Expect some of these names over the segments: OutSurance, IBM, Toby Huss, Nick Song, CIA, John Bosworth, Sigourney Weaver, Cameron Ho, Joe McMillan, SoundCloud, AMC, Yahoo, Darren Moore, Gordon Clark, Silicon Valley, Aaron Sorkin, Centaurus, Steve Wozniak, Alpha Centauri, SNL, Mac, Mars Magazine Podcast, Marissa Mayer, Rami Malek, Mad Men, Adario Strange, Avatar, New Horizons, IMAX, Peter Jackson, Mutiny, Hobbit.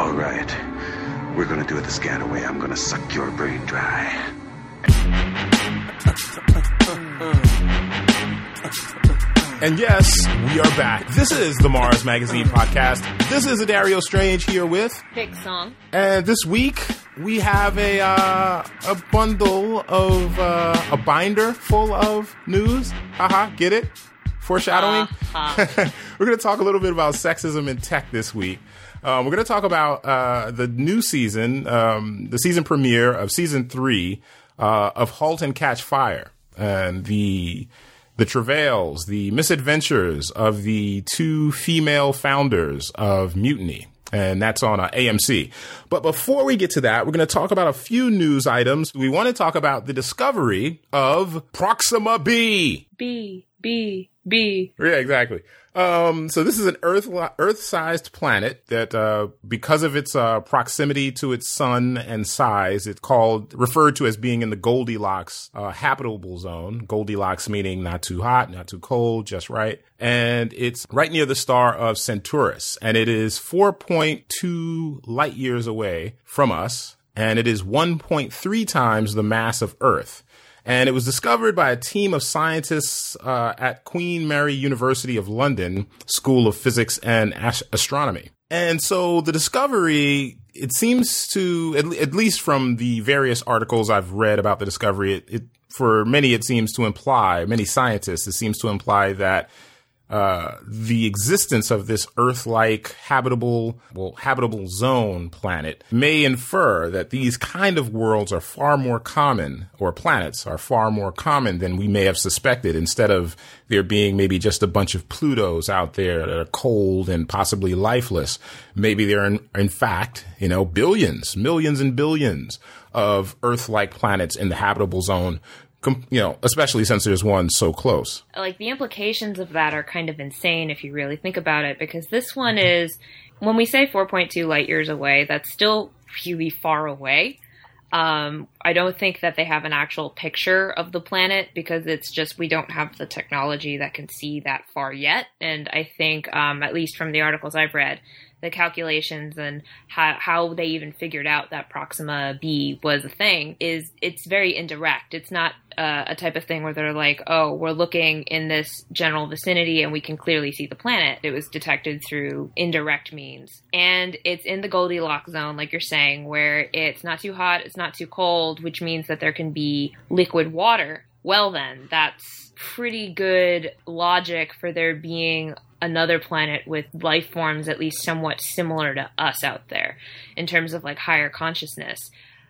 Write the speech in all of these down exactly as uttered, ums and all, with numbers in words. All right. We're gonna do it the scanner way. I'm gonna suck your brain dry. And yes, we are back. This is the Mars Magazine Podcast. This is Adario Strange here with Big Song. And this week we have a uh, a bundle of uh, a binder full of news. Haha, get it? Foreshadowing. Uh-huh. We're gonna talk a little bit about sexism in tech this week. Um, we're going to talk about uh, the new season, um, the season premiere of season three uh, of Halt and Catch Fire, and the the travails, the misadventures of the two female founders of Mutiny, and that's on uh, A M C. But before we get to that, we're going to talk about a few news items. We want to talk about the discovery of Proxima B. B, B, B. Yeah, exactly. Um, so this is an Earth Earth-sized planet that, uh, because of its uh, proximity to its sun and size, it's called referred to as being in the Goldilocks uh, habitable zone. Goldilocks meaning not too hot, not too cold, just right. And it's right near the star of Centaurus, and it is four point two light years away from us, and it is one point three times the mass of Earth. And it was discovered by a team of scientists uh, at Queen Mary University of London School of Physics and As- Astronomy. And so the discovery, it seems to, at, at least from the various articles I've read about the discovery, it, it for many it seems to imply, many scientists, it seems to imply that uh, the existence of this Earth-like habitable, well, habitable zone planet may infer that these kind of worlds are far more common, or planets are far more common than we may have suspected, instead of there being maybe just a bunch of Plutos out there that are cold and possibly lifeless. Maybe there are, in, in fact, you know, billions, millions and billions of Earth-like planets in the habitable zone, Com- you know, especially since there's one so close. Like, the implications of that are kind of insane if you really think about it, because this one is, when we say four point two light years away, that's still really far away. Um, I don't think that they have an actual picture of the planet, because it's just, we don't have the technology that can see that far yet. And I think, um, at least from the articles I've read, the calculations and how, how they even figured out that Proxima B was a thing is, it's very indirect. It's not uh, a type of thing where they're like, oh, we're looking in this general vicinity and we can clearly see the planet. It was detected through indirect means. And it's in the Goldilocks zone, like you're saying, where it's not too hot, it's not too cold, which means that there can be liquid water. Well then, that's pretty good logic for there being another planet with life forms at least somewhat similar to us out there in terms of like higher consciousness.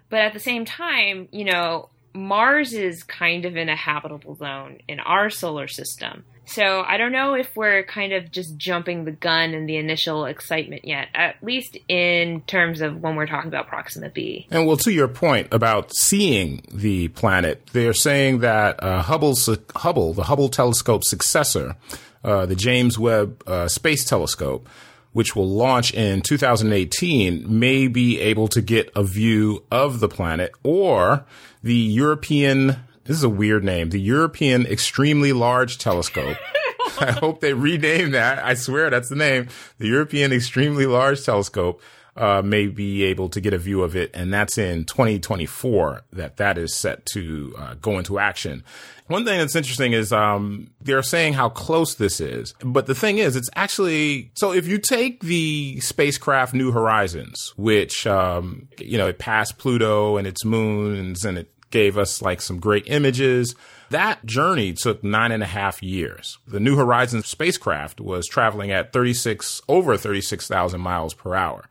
But at the same time, you know, Mars is kind of in a habitable zone in our solar system. So I don't know if we're kind of just jumping the gun in the initial excitement yet, at least in terms of when we're talking about Proxima B. And well, to your point about seeing the planet, they're saying that uh, Hubble's, Hubble, the Hubble telescope successor, uh, the James Webb uh, Space Telescope, which will launch in two thousand eighteen, may be able to get a view of the planet, or the European, this is a weird name, the European Extremely Large Telescope. I hope they rename that. I swear that's the name. The European Extremely Large Telescope uh, may be able to get a view of it. And that's in twenty twenty-four that that is set to uh, go into action. One thing that's interesting is um, they're saying how close this is. But the thing is, it's actually, so if you take the spacecraft New Horizons, which, um, you know, it passed Pluto and its moons, and it gave us like some great images. That journey took nine and a half years. The New Horizons spacecraft was traveling at thirty-six, over thirty-six thousand miles per hour.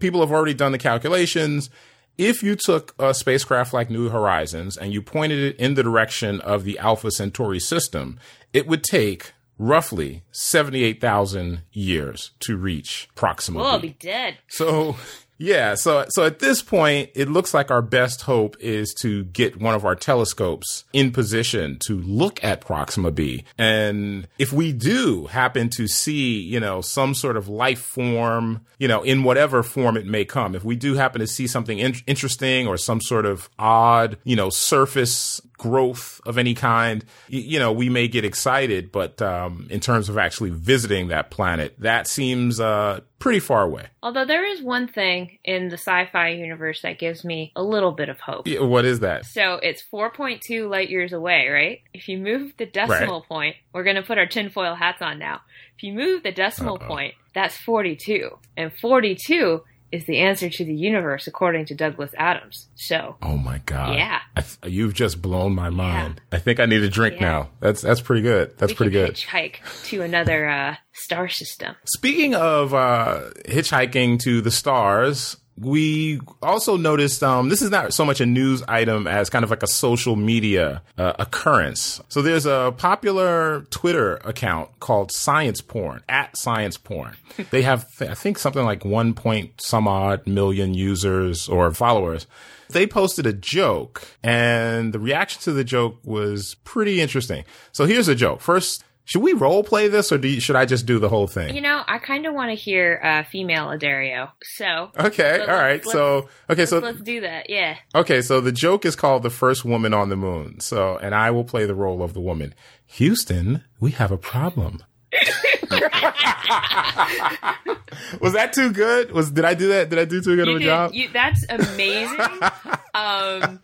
People have already done the calculations. If you took a spacecraft like New Horizons and you pointed it in the direction of the Alpha Centauri system, it would take roughly seventy-eight thousand years to reach Proxima B. We'll be dead. So... Yeah, so so at this point, it looks like our best hope is to get one of our telescopes in position to look at Proxima B. And if we do happen to see, you know, some sort of life form, you know, in whatever form it may come, if we do happen to see something in- interesting or some sort of odd, you know, surface growth of any kind, you, you know, we may get excited. But um, in terms of actually visiting that planet, that seems uh pretty far away. Although there is one thing in the sci-fi universe that gives me a little bit of hope. Yeah, what is that? So it's four point two light years away, right? If you move the decimal right. point, we're going to put our tinfoil hats on now. If you move the decimal Uh-oh. point, that's forty-two. And forty-two is the answer to the universe, according to Douglas Adams. So, oh my God, yeah, I th- you've just blown my mind. Yeah. I think I need a drink yeah. now. That's that's pretty good. That's we pretty can good. Hitchhike to another uh, star system. Speaking of uh, hitchhiking to the stars, we also noticed um, this is not so much a news item as kind of like a social media uh, occurrence. So there's a popular Twitter account called Science Porn, at Science Porn. They have, I think, something like one point some odd million users or followers. They posted a joke, and the reaction to the joke was pretty interesting. So here's a joke. First, should we role play this, or do you, should I just do the whole thing? You know, I kind of want to hear uh, female Adario. So okay, so all right. Let's, so okay, let's, so let's do that. Yeah. Okay, so the joke is called "The First Woman on the Moon." So, and I will play the role of the woman. Houston, we have a problem. Was that too good? Was did I do that? Did I do too good you of a did, job? You, that's amazing. um,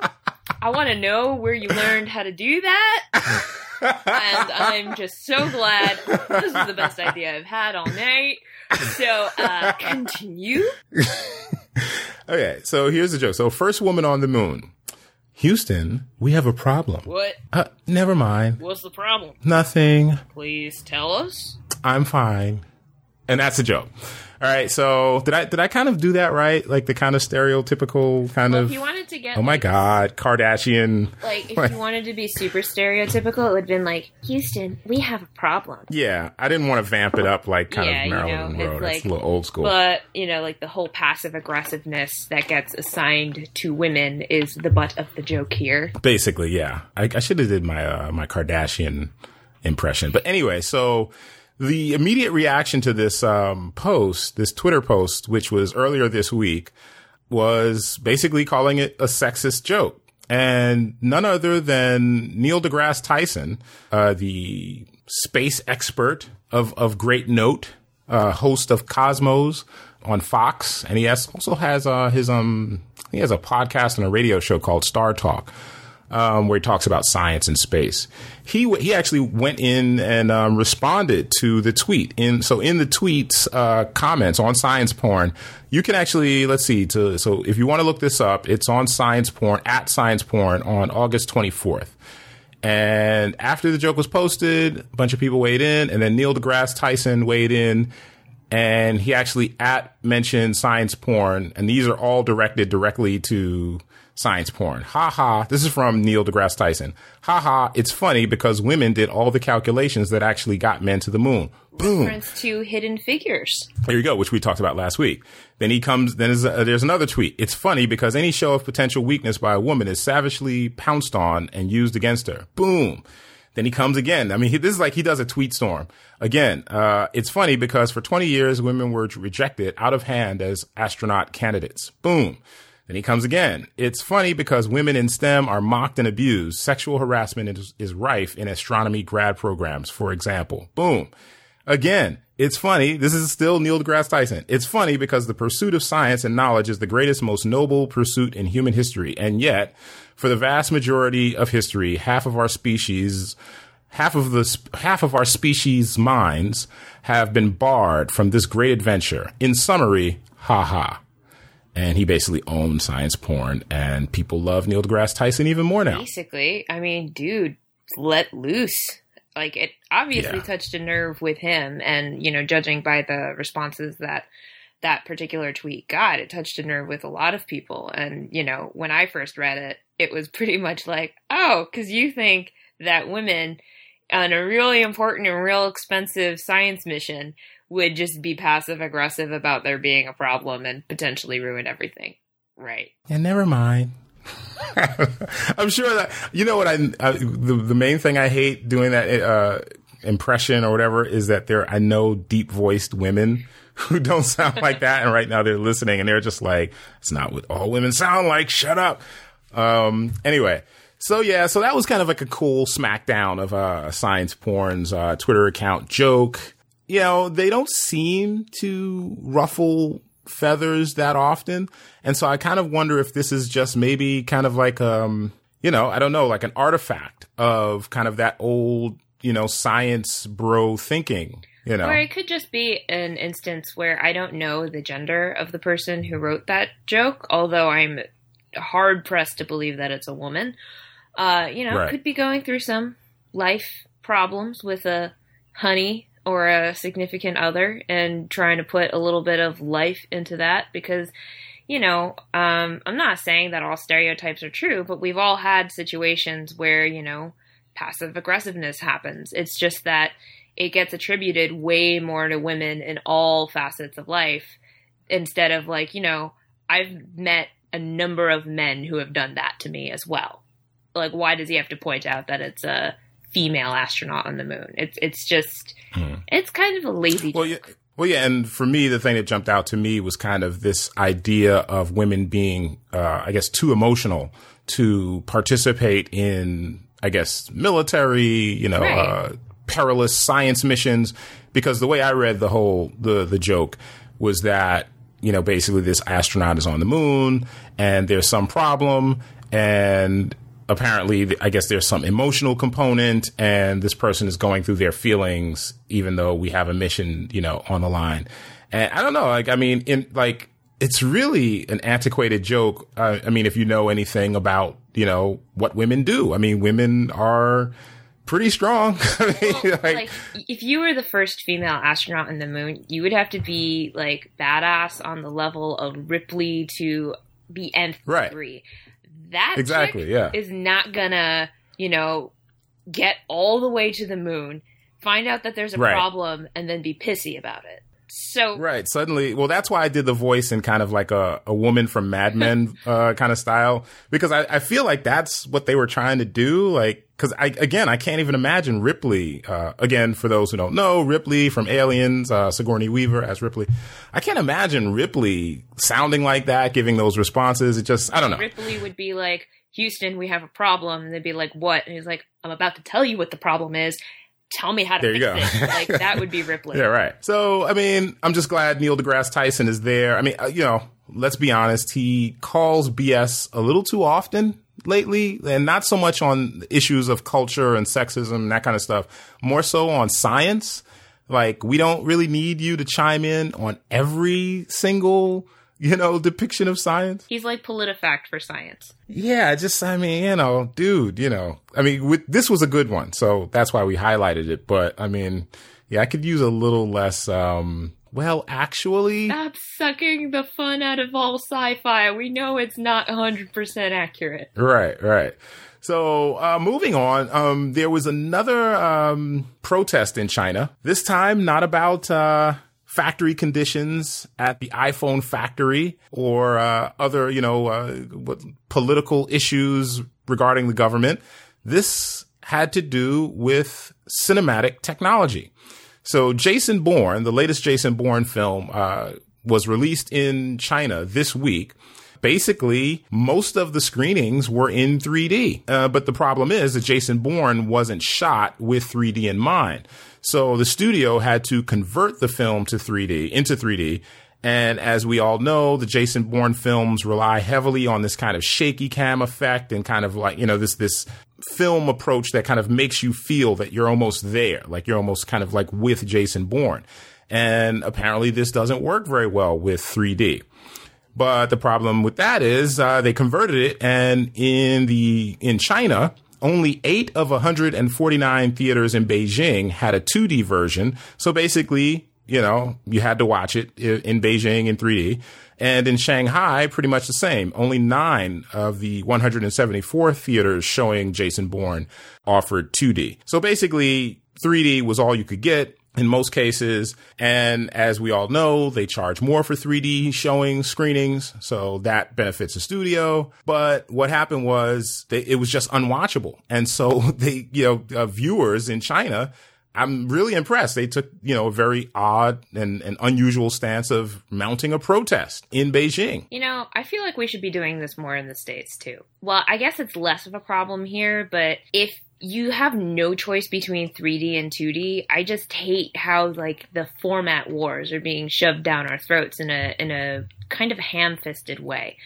I want to know where you learned how to do that. And I'm just so glad this is the best idea I've had all night. So, uh, continue. Okay, so here's the joke. So, first woman on the moon. Houston, we have a problem. What? Uh, never mind. What's the problem? Nothing. Please tell us. I'm fine. And that's the joke. All right, so did I did I kind of do that right? Like the kind of stereotypical kind well, of. If you wanted to get. Oh my like, God, Kardashian. Like if you wanted to be super stereotypical, it would have been like, Houston, we have a problem. Yeah, I didn't want to vamp it up like kind yeah, of Marilyn you know, Monroe. It's like, that's a little old school. But you know, like the whole passive aggressiveness that gets assigned to women is the butt of the joke here. Basically, yeah. I, I should have did my uh, my Kardashian impression, but anyway, so. The immediate reaction to this um post, this Twitter post, which was earlier this week, was basically calling it a sexist joke. And none other than Neil deGrasse Tyson, uh the space expert of, of great note, uh host of Cosmos on Fox. And he has, also has uh, his um he has a podcast and a radio show called Star Talk. Um, where he talks about science and space. He w- he actually went in and um, responded to the tweet. In so in the tweet's uh, comments on Science Porn, you can actually let's see. To, so if you want to look this up, it's on Science Porn at Science Porn on August twenty-fourth. And after the joke was posted, a bunch of people weighed in, and then Neil deGrasse Tyson weighed in, and he actually at mentioned Science Porn, and these are all directed directly to. Science Porn. Ha ha. This is from Neil deGrasse Tyson. Ha ha. It's funny because women did all the calculations that actually got men to the moon. Boom. Reference to Hidden Figures. There you go, which we talked about last week. Then he comes, then there's, uh, there's another tweet. It's funny because any show of potential weakness by a woman is savagely pounced on and used against her. Boom. Then he comes again. I mean, he, this is like he does a tweet storm. Again, uh, it's funny because for twenty years, women were rejected out of hand as astronaut candidates. Boom. Then he comes again. It's funny because women in STEM are mocked and abused. Sexual harassment is, is rife in astronomy grad programs, for example. Boom. Again, it's funny. This is still Neil deGrasse Tyson. It's funny because the pursuit of science and knowledge is the greatest, most noble pursuit in human history. And yet, for the vast majority of history, half of our species, half of the, half of our species' minds have been barred from this great adventure. In summary, ha ha. And he basically owned Science Porn, and people love Neil deGrasse Tyson even more now. Basically, I mean, dude, let loose. Like, it obviously yeah. touched a nerve with him, and, you know, judging by the responses that that particular tweet got, it touched a nerve with a lot of people. And, you know, when I first read it, it was pretty much like, oh, because you think that women on a really important and real expensive science mission would just be passive aggressive about there being a problem and potentially ruin everything. Right. And never mind. I'm sure that, you know what I, I the, the main thing I hate doing that uh, impression or whatever is that there, I know deep voiced women who don't sound like that. And right now they're listening and they're just like, it's not what all women sound like. Shut up. Um, anyway. So, yeah, so that was kind of like a cool smackdown of uh, Science Porn's uh, Twitter account joke. you know, they don't seem to ruffle feathers that often. And so I kind of wonder if this is just maybe kind of like, um, you know, I don't know, like an artifact of kind of that old, you know, science bro thinking. You know. Or it could just be an instance where I don't know the gender of the person who wrote that joke, although I'm hard pressed to believe that it's a woman. Uh, you know, right. Could be going through some life problems with a honey or a significant other and trying to put a little bit of life into that because, you know, um, I'm not saying that all stereotypes are true, but we've all had situations where, you know, passive aggressiveness happens. It's just that it gets attributed way more to women in all facets of life instead of like, you know, I've met a number of men who have done that to me as well. Like, why does he have to point out that it's a female astronaut on the moon? It's it's just, hmm. it's kind of a lazy well, joke. Yeah, well, yeah. And for me, the thing that jumped out to me was kind of this idea of women being, uh, I guess, too emotional to participate in, I guess, military, you know, right. uh perilous science missions, because the way I read the whole the the joke was that, you know, basically this astronaut is on the moon and there's some problem, and apparently I guess there's some emotional component, and this person is going through their feelings even though we have a mission, you know, on the line. And I don't know, like, I mean, in like it's really an antiquated joke. Uh, I mean, if you know anything about, you know, what women do, I mean, women are pretty strong. I mean, well, like, like, if you were the first female astronaut on the moon, you would have to be like badass on the level of Ripley to be nth right. degree. That exactly, yeah. is not gonna, you know, get all the way to the moon, find out that there's a right. problem, and then be pissy about it. So right, suddenly, well, that's why I did the voice in kind of like a, a woman from Mad Men uh, kind of style, because I, I feel like that's what they were trying to do, like. Because, I again, I can't even imagine Ripley, uh, again, for those who don't know, Ripley from Aliens, uh, Sigourney Weaver as Ripley. I can't imagine Ripley sounding like that, giving those responses. It just, I don't know. Ripley would be like, Houston, we have a problem. And they'd be like, what? And he's like, I'm about to tell you what the problem is. Tell me how to fix it. Like, that would be Ripley. Yeah, right. So, I mean, I'm just glad Neil deGrasse Tyson is there. I mean, you know, let's be honest. He calls B S a little too often lately, and not so much on issues of culture and sexism and that kind of stuff, more so on science. Like, we don't really need you to chime in on every single, you know, depiction of science. He's like PolitiFact for science. Yeah, just, I mean, you know, dude, you know, I mean, with, this was a good one, so that's why we highlighted it. But, I mean, yeah, I could use a little less, um, well, actually... Stop sucking the fun out of all sci-fi. We know it's not one hundred percent accurate. Right, right. So, uh, moving on, um, there was another um, protest in China. This time, not about uh, factory conditions at the iPhone factory or uh, other, you know, uh, political issues regarding the government. This had to do with cinematic technology. So Jason Bourne, the latest Jason Bourne film, uh, was released in China this week. Basically, most of the screenings were in three D. Uh, but the problem is that Jason Bourne wasn't shot with three D in mind. So the studio had to convert the film to three D, into three D. And as we all know, the Jason Bourne films rely heavily on this kind of shaky cam effect and kind of like, you know, this, this film approach that kind of makes you feel that you're almost there, like you're almost kind of like with Jason Bourne. And apparently this doesn't work very well with three D. But the problem with that is uh, they converted it, and in the in China, only eight of one hundred forty-nine theaters in Beijing had a two D version. So basically, you know, you had to watch it in Beijing in three D. And in Shanghai, pretty much the same. Only nine of the one hundred seventy-four theaters showing Jason Bourne offered two D. So basically, three D was all you could get in most cases. And as we all know, they charge more for three D showing screenings. So that benefits the studio. But what happened was they, it was just unwatchable. And so they, you know, uh, viewers in China, I'm really impressed. They took, you know, a very odd and, and unusual stance of mounting a protest in Beijing. You know, I feel like we should be doing this more in the States, too. Well, I guess it's less of a problem here, but if you have no choice between three D and two D. I just hate how like the format wars are being shoved down our throats in a in a kind of ham-fisted way.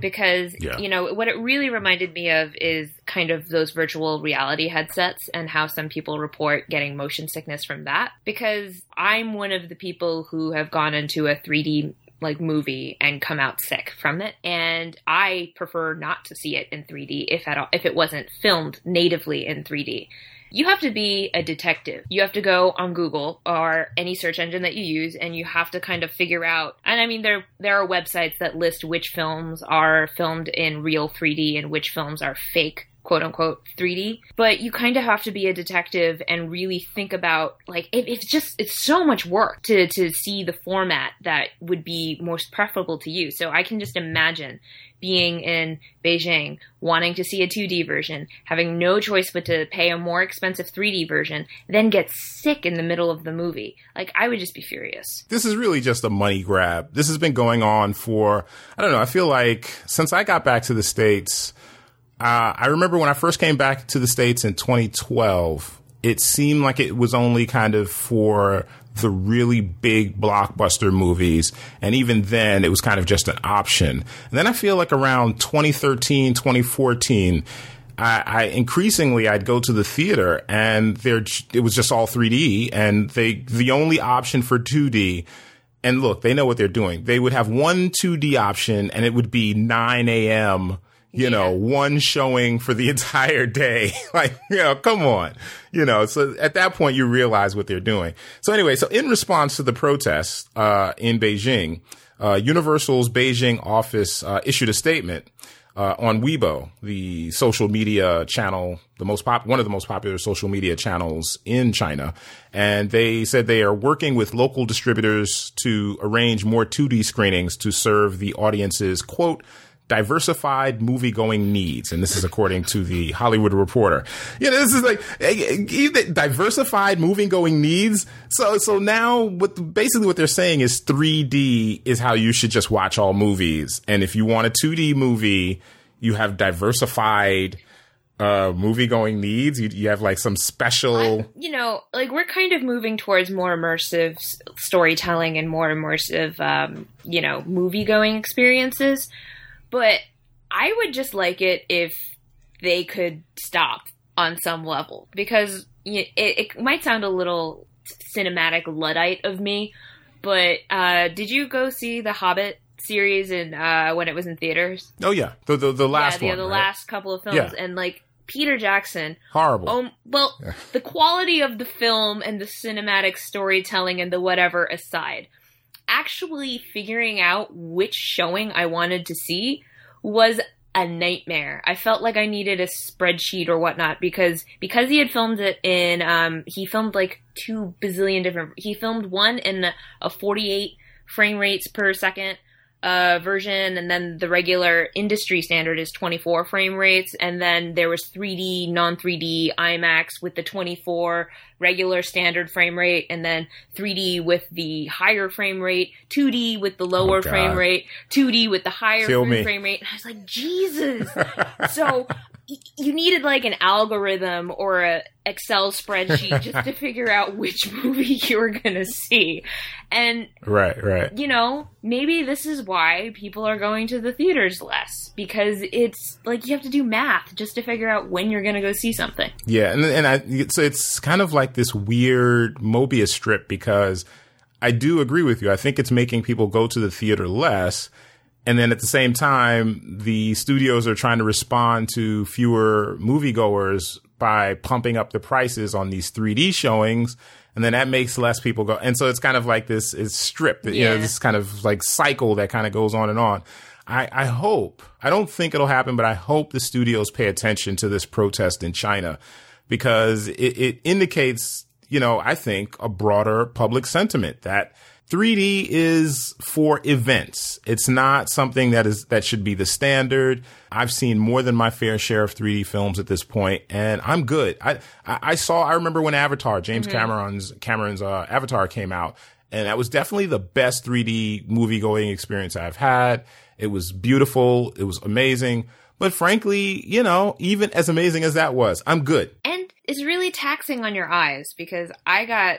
Because, yeah. you know, what it really reminded me of is kind of those virtual reality headsets and how some people report getting motion sickness from that. Because I'm one of the people who have gone into a three D like movie and come out sick from it. And I prefer not to see it in three D if at all, if it wasn't filmed natively in three D. You have to be a detective. You have to go on Google or any search engine that you use, and you have to kind of figure out. And I mean, there there are websites that list which films are filmed in real three D and which films are fake, quote unquote, three D. But you kind of have to be a detective and really think about, like, it, it's just, it's so much work to, to see the format that would be most preferable to you. So I can just imagine being in Beijing, wanting to see a two D version, having no choice but to pay a more expensive three D version, then get sick in the middle of the movie. Like, I would just be furious. This is really just a money grab. This has been going on for, I don't know, I feel like since I got back to the States, uh, I remember when I first came back to the States in twenty twelve, it seemed like it was only kind of for the really big blockbuster movies. And even then, it was kind of just an option. And then I feel like around twenty thirteen, twenty fourteen, I, I increasingly I'd go to the theater and there it was just all three D, and they the only option for two D. And look, they know what they're doing. They would have one two D option, and it would be nine a.m., you know, yeah. one showing for the entire day. Like, you know, come on. You know, so at that point, you realize what they're doing. So anyway, so in response to the protests uh, in Beijing, uh, Universal's Beijing office uh, issued a statement uh, on Weibo, the social media channel, the most pop- one of the most popular social media channels in China. And they said they are working with local distributors to arrange more two D screenings to serve the audience's, quote, diversified movie-going needs. And this is according to the Hollywood Reporter. You know, this is like diversified movie-going needs. So so now what basically what they're saying is three D is how you should just watch all movies. And if you want a two D movie, you have diversified uh, movie-going needs. You, you have like some special... I, you know, like we're kind of moving towards more immersive storytelling and more immersive, um, you know, movie-going experiences. But I would just like it if they could stop on some level, because it, it might sound a little cinematic Luddite of me, but uh, did you go see The Hobbit series in, uh, when it was in theaters? Oh, yeah. The, the, the last yeah, the, one. Yeah, the right? last couple of films. Yeah. And, like, Peter Jackson. Horrible. Um, well, the quality of the film and the cinematic storytelling and the whatever aside, actually figuring out which showing I wanted to see was a nightmare. I felt like I needed a spreadsheet or whatnot because because he had filmed it in um he filmed like two bazillion different he filmed one in a forty-eight frame rates per second uh version, and then the regular industry standard is twenty-four frame rates, and then there was three D, non three D, IMAX with the twenty-four regular standard frame rate, and then three D with the higher frame rate, two D with the lower oh, frame rate, two D with the higher frame, frame rate. And I was like, Jesus. So y- you needed like an algorithm or a Excel spreadsheet just to figure out which movie you were going to see. And, right, right. you know, maybe this is why people are going to the theaters less, because it's like you have to do math just to figure out when you're going to go see something. Yeah. And, and I, so it's kind of like this weird Mobius strip, because I do agree with you. I think it's making people go to the theater less. And then at the same time, the studios are trying to respond to fewer moviegoers by pumping up the prices on these three D showings, and then that makes less people go. And so it's kind of like this it's stripped, yeah. you know, this kind of like cycle that kind of goes on and on. I, I hope, I don't think it'll happen, but I hope the studios pay attention to this protest in China, because it, it indicates, you know, I think a broader public sentiment that three D is for events. It's not something that is that should be the standard. I've seen more than my fair share of three D films at this point, and I'm good. I I, I saw. I remember when Avatar, James mm-hmm. Cameron's Cameron's uh, Avatar came out, and that was definitely the best three D movie going experience I've had. It was beautiful. It was amazing. But frankly, you know, even as amazing as that was, I'm good. And it's really taxing on your eyes, because I got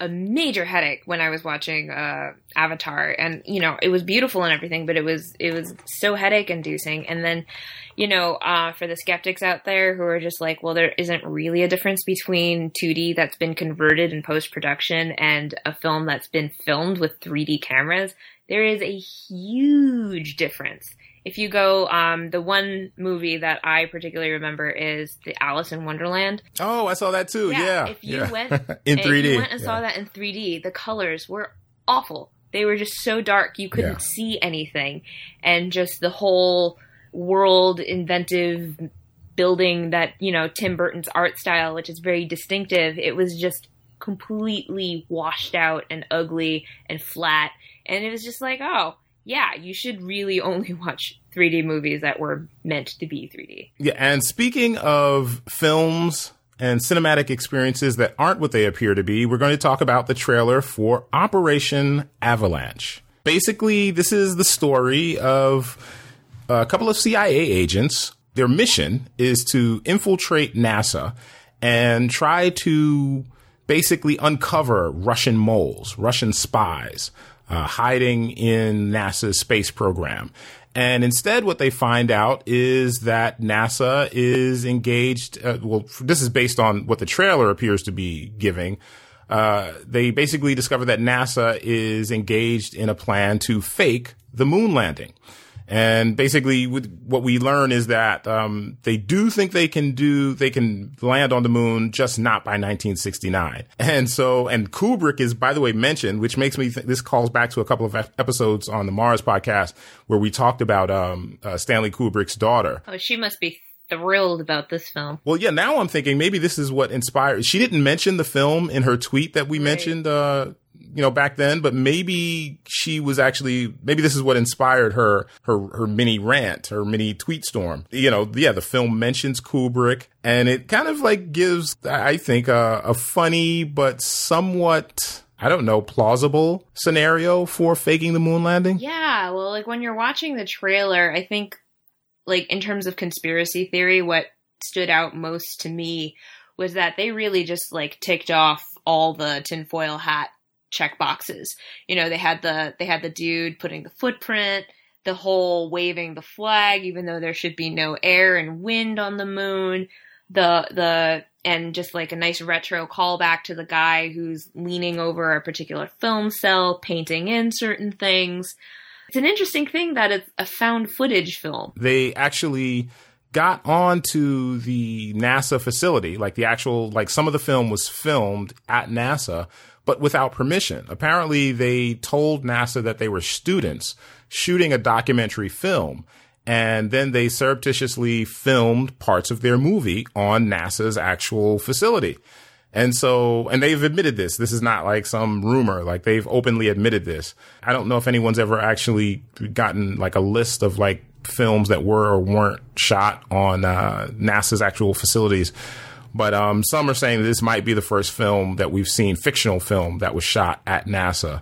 a major headache when I was watching uh, Avatar, and you know, it was beautiful and everything, but it was it was so headache inducing. And then, you know, uh, for the skeptics out there who are just like, well, there isn't really a difference between two D that's been converted in post production and a film that's been filmed with three D cameras. There is a huge difference. If you go, um, the one movie that I particularly remember is the Alice in Wonderland. Oh, I saw that too. Yeah. yeah. If you yeah. went in three D, if you went and yeah. saw that in three D, the colors were awful. They were just so dark you couldn't yeah. see anything, and just the whole world inventive building that, you know, Tim Burton's art style, which is very distinctive. It was just completely washed out and ugly and flat, and it was just like, oh. Yeah, you should really only watch three D movies that were meant to be three D. Yeah, and speaking of films and cinematic experiences that aren't what they appear to be, we're going to talk about the trailer for Operation Avalanche. Basically, this is the story of a couple of C I A agents. Their mission is to infiltrate NASA and try to basically uncover Russian moles, Russian spies. Uh, hiding in NASA's space program. And instead, what they find out is that NASA is engaged. Uh, well, this is based on what the trailer appears to be giving. Uh, they basically discover that NASA is engaged in a plan to fake the moon landing. And basically, with, what we learn is that um, they do think they can do, they can land on the moon, just not by nineteen sixty-nine. And so, and Kubrick is, by the way, mentioned, which makes me think this calls back to a couple of episodes on the Mars podcast where we talked about um, uh, Stanley Kubrick's daughter. Oh, she must be thrilled about this film. Well, yeah, now I'm thinking maybe this is what inspired. She didn't mention the film in her tweet that we right. mentioned. Uh, you know, back then, but maybe she was actually, maybe this is what inspired her, her, her mini rant, her mini tweet storm. You know, yeah, the film mentions Kubrick, and it kind of like gives, I think, a, a funny, but somewhat, I don't know, plausible scenario for faking the moon landing. Yeah. Well, like when you're watching the trailer, I think like in terms of conspiracy theory, what stood out most to me was that they really just like ticked off all the tinfoil hat check boxes. You know, they had the they had the dude putting the footprint, the whole waving the flag, even though there should be no air and wind on the moon, the the and just like a nice retro callback to the guy who's leaning over a particular film cell, painting in certain things. It's an interesting thing that it's a found footage film. They actually got onto the NASA facility, like the actual, like some of the film was filmed at NASA, but without permission. Apparently, they told NASA that they were students shooting a documentary film, and then they surreptitiously filmed parts of their movie on NASA's actual facility. And so, and they've admitted this. This is not like some rumor. Like, they've openly admitted this. I don't know if anyone's ever actually gotten like a list of like films that were or weren't shot on uh, NASA's actual facilities. But um, some are saying that this might be the first film that we've seen, fictional film, that was shot at NASA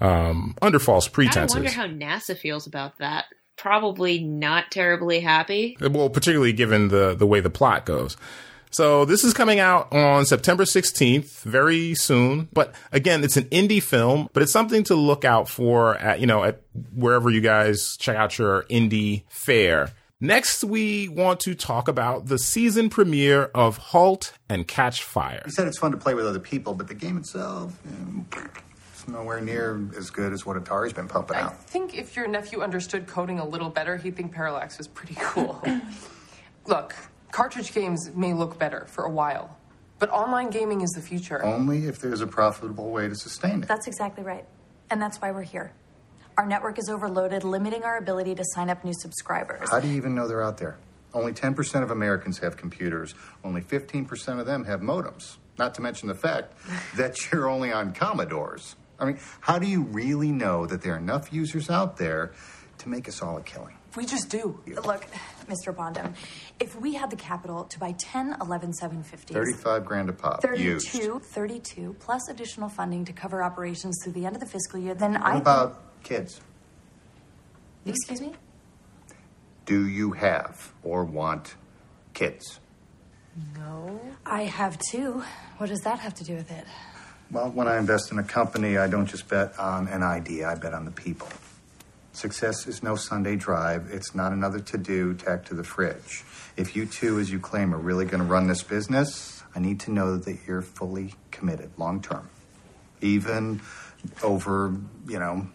um, under false pretenses. I wonder how NASA feels about that. Probably not terribly happy. Well, particularly given the, the way the plot goes. So this is coming out on September sixteenth, very soon. But again, it's an indie film, but it's something to look out for at, you know, at wherever you guys check out your indie fair. Next, we want to talk about the season premiere of Halt and Catch Fire. He said it's fun to play with other people, but the game itself, it's nowhere near as good as what Atari's been pumping out. I think if your nephew understood coding a little better, he'd think Parallax was pretty cool. Look, cartridge games may look better for a while, but online gaming is the future. Only if there's a profitable way to sustain it. That's exactly right, and that's why we're here. Our network is overloaded, limiting our ability to sign up new subscribers. How do you even know they're out there? Only ten percent of Americans have computers. Only fifteen percent of them have modems. Not to mention the fact that you're only on Commodores. I mean, how do you really know that there are enough users out there to make us all a killing? We just do. Look, Mister Bondum, if we had the capital to buy ten, eleven, seven fifties... thirty-five grand a pop. thirty-two, used. thirty-two, plus additional funding to cover operations through the end of the fiscal year, then what I... What about... Kids. Excuse me? Do you have or want kids? No. I have two. What does that have to do with it? Well, when I invest in a company, I don't just bet on an idea. I bet on the people. Success is no Sunday drive. It's not another to-do tacked to the fridge. If you two, as you claim, are really going to run this business, I need to know that you're fully committed long-term, even over, you know,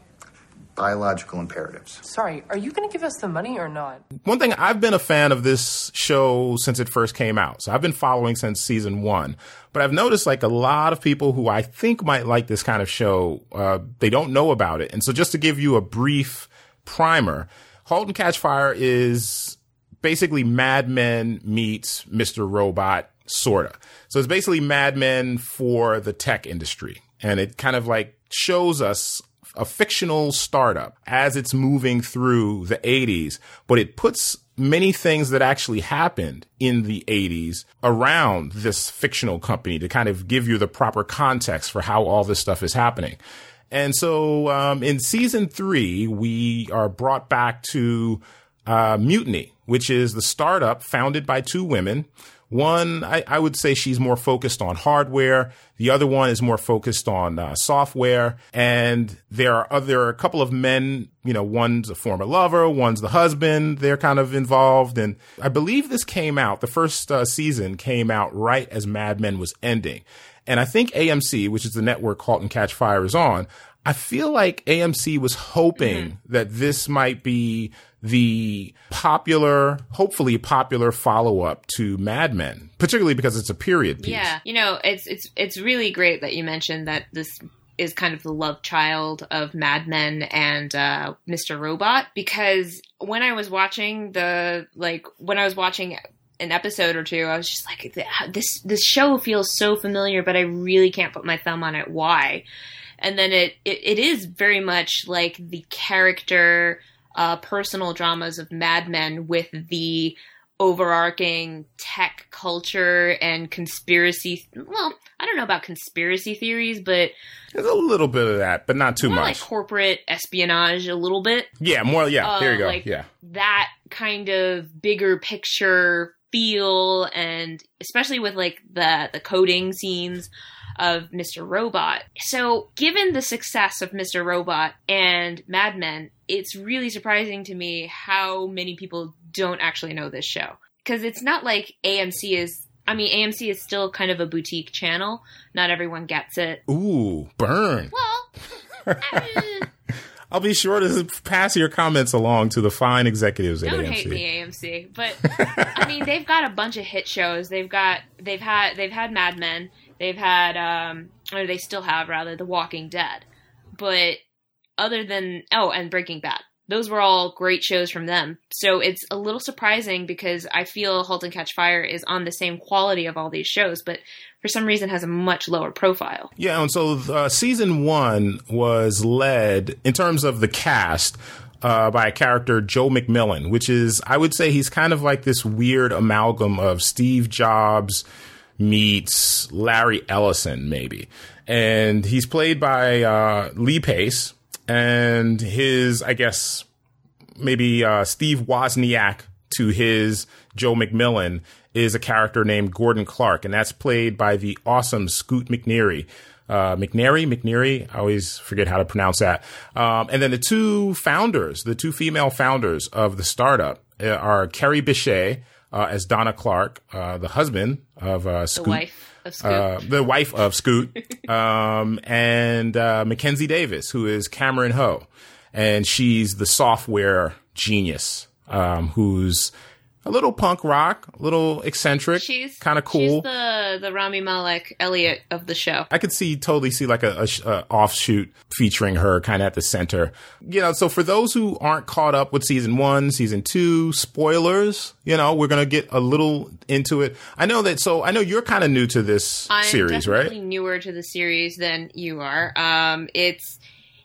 biological imperatives. Sorry, are you going to give us the money or not? One thing, I've been a fan of this show since it first came out. So I've been following since season one. But I've noticed like a lot of people who I think might like this kind of show, uh, they don't know about it. And so just to give you a brief primer, Halt and Catch Fire is basically Mad Men meets Mister Robot, sort of. So it's basically Mad Men for the tech industry. And it kind of like shows us a fictional startup as it's moving through the eighties, but it puts many things that actually happened in the eighties around this fictional company to kind of give you the proper context for how all this stuff is happening. And so um, in season three, we are brought back to uh, Mutiny, which is the startup founded by two women. One, I, I would say she's more focused on hardware. The other one is more focused on uh, software. And there are other a couple of men, you know, one's a former lover, one's the husband. They're kind of involved. And I believe this came out, the first uh, season came out right as Mad Men was ending. And I think A M C, which is the network Halt and Catch Fire is on, I feel like A M C was hoping mm-hmm. that this might be the popular, hopefully popular follow-up to Mad Men, particularly because it's a period piece. Yeah, you know, it's it's it's really great that you mentioned that this is kind of the love child of Mad Men and uh, Mister Robot, because when I was watching the, like, when I was watching an episode or two, I was just like, this this show feels so familiar, but I really can't put my thumb on it. Why? And then it it, it is very much like the character Uh, personal dramas of Mad Men with the overarching tech culture and conspiracy. Th- well, I don't know about conspiracy theories, but there's a little bit of that, but not too more much. Like corporate espionage, a little bit. Yeah, more. Yeah, uh, there you go. Like yeah, that kind of bigger picture feel, and especially with like the the coding scenes of Mister Robot. So given the success of Mister Robot and Mad Men, it's really surprising to me how many people don't actually know this show. Because it's not like A M C is, I mean, A M C is still kind of a boutique channel. Not everyone gets it. Ooh, burn. Well, I mean, I'll be sure to pass your comments along to the fine executives at A M C. Don't hate me, A M C. But, I mean, they've got a bunch of hit shows. They've got, they've had, they've had Mad Men. They've had, um, or they still have, rather, The Walking Dead. But other than, oh, and Breaking Bad. Those were all great shows from them. So it's a little surprising because I feel Halt and Catch Fire is on the same quality of all these shows, but for some reason has a much lower profile. Yeah, and so uh, season one was led, in terms of the cast, Uh, by a character, Joe McMillan, which is, I would say he's kind of like this weird amalgam of Steve Jobs meets Larry Ellison, maybe. And he's played by uh, Lee Pace, and his, I guess, maybe uh, Steve Wozniak to his Joe McMillan is a character named Gordon Clark, and that's played by the awesome Scoot McNairy. Uh, McNairy, McNairy, I always forget how to pronounce that. Um, and then the two founders, the two female founders of the startup are Carrie Bichet, Uh, as Donna Clark, uh, the husband of uh, Scoot. The wife of Scoot. Uh, the wife of Scoot. um, and uh, Mackenzie Davis, who is Cameron Ho. And she's the software genius um, who's a little punk rock, a little eccentric, kind of cool. She's the, the Rami Malek Elliot of the show. I could see totally see like a, a, a offshoot featuring her kind of at the center. You know, so for those who aren't caught up with season one, season two, spoilers, you know, we're going to get a little into it. I know that, so I know you're kind of new to this I'm series, right? I'm definitely newer to the series than you are. Um, it's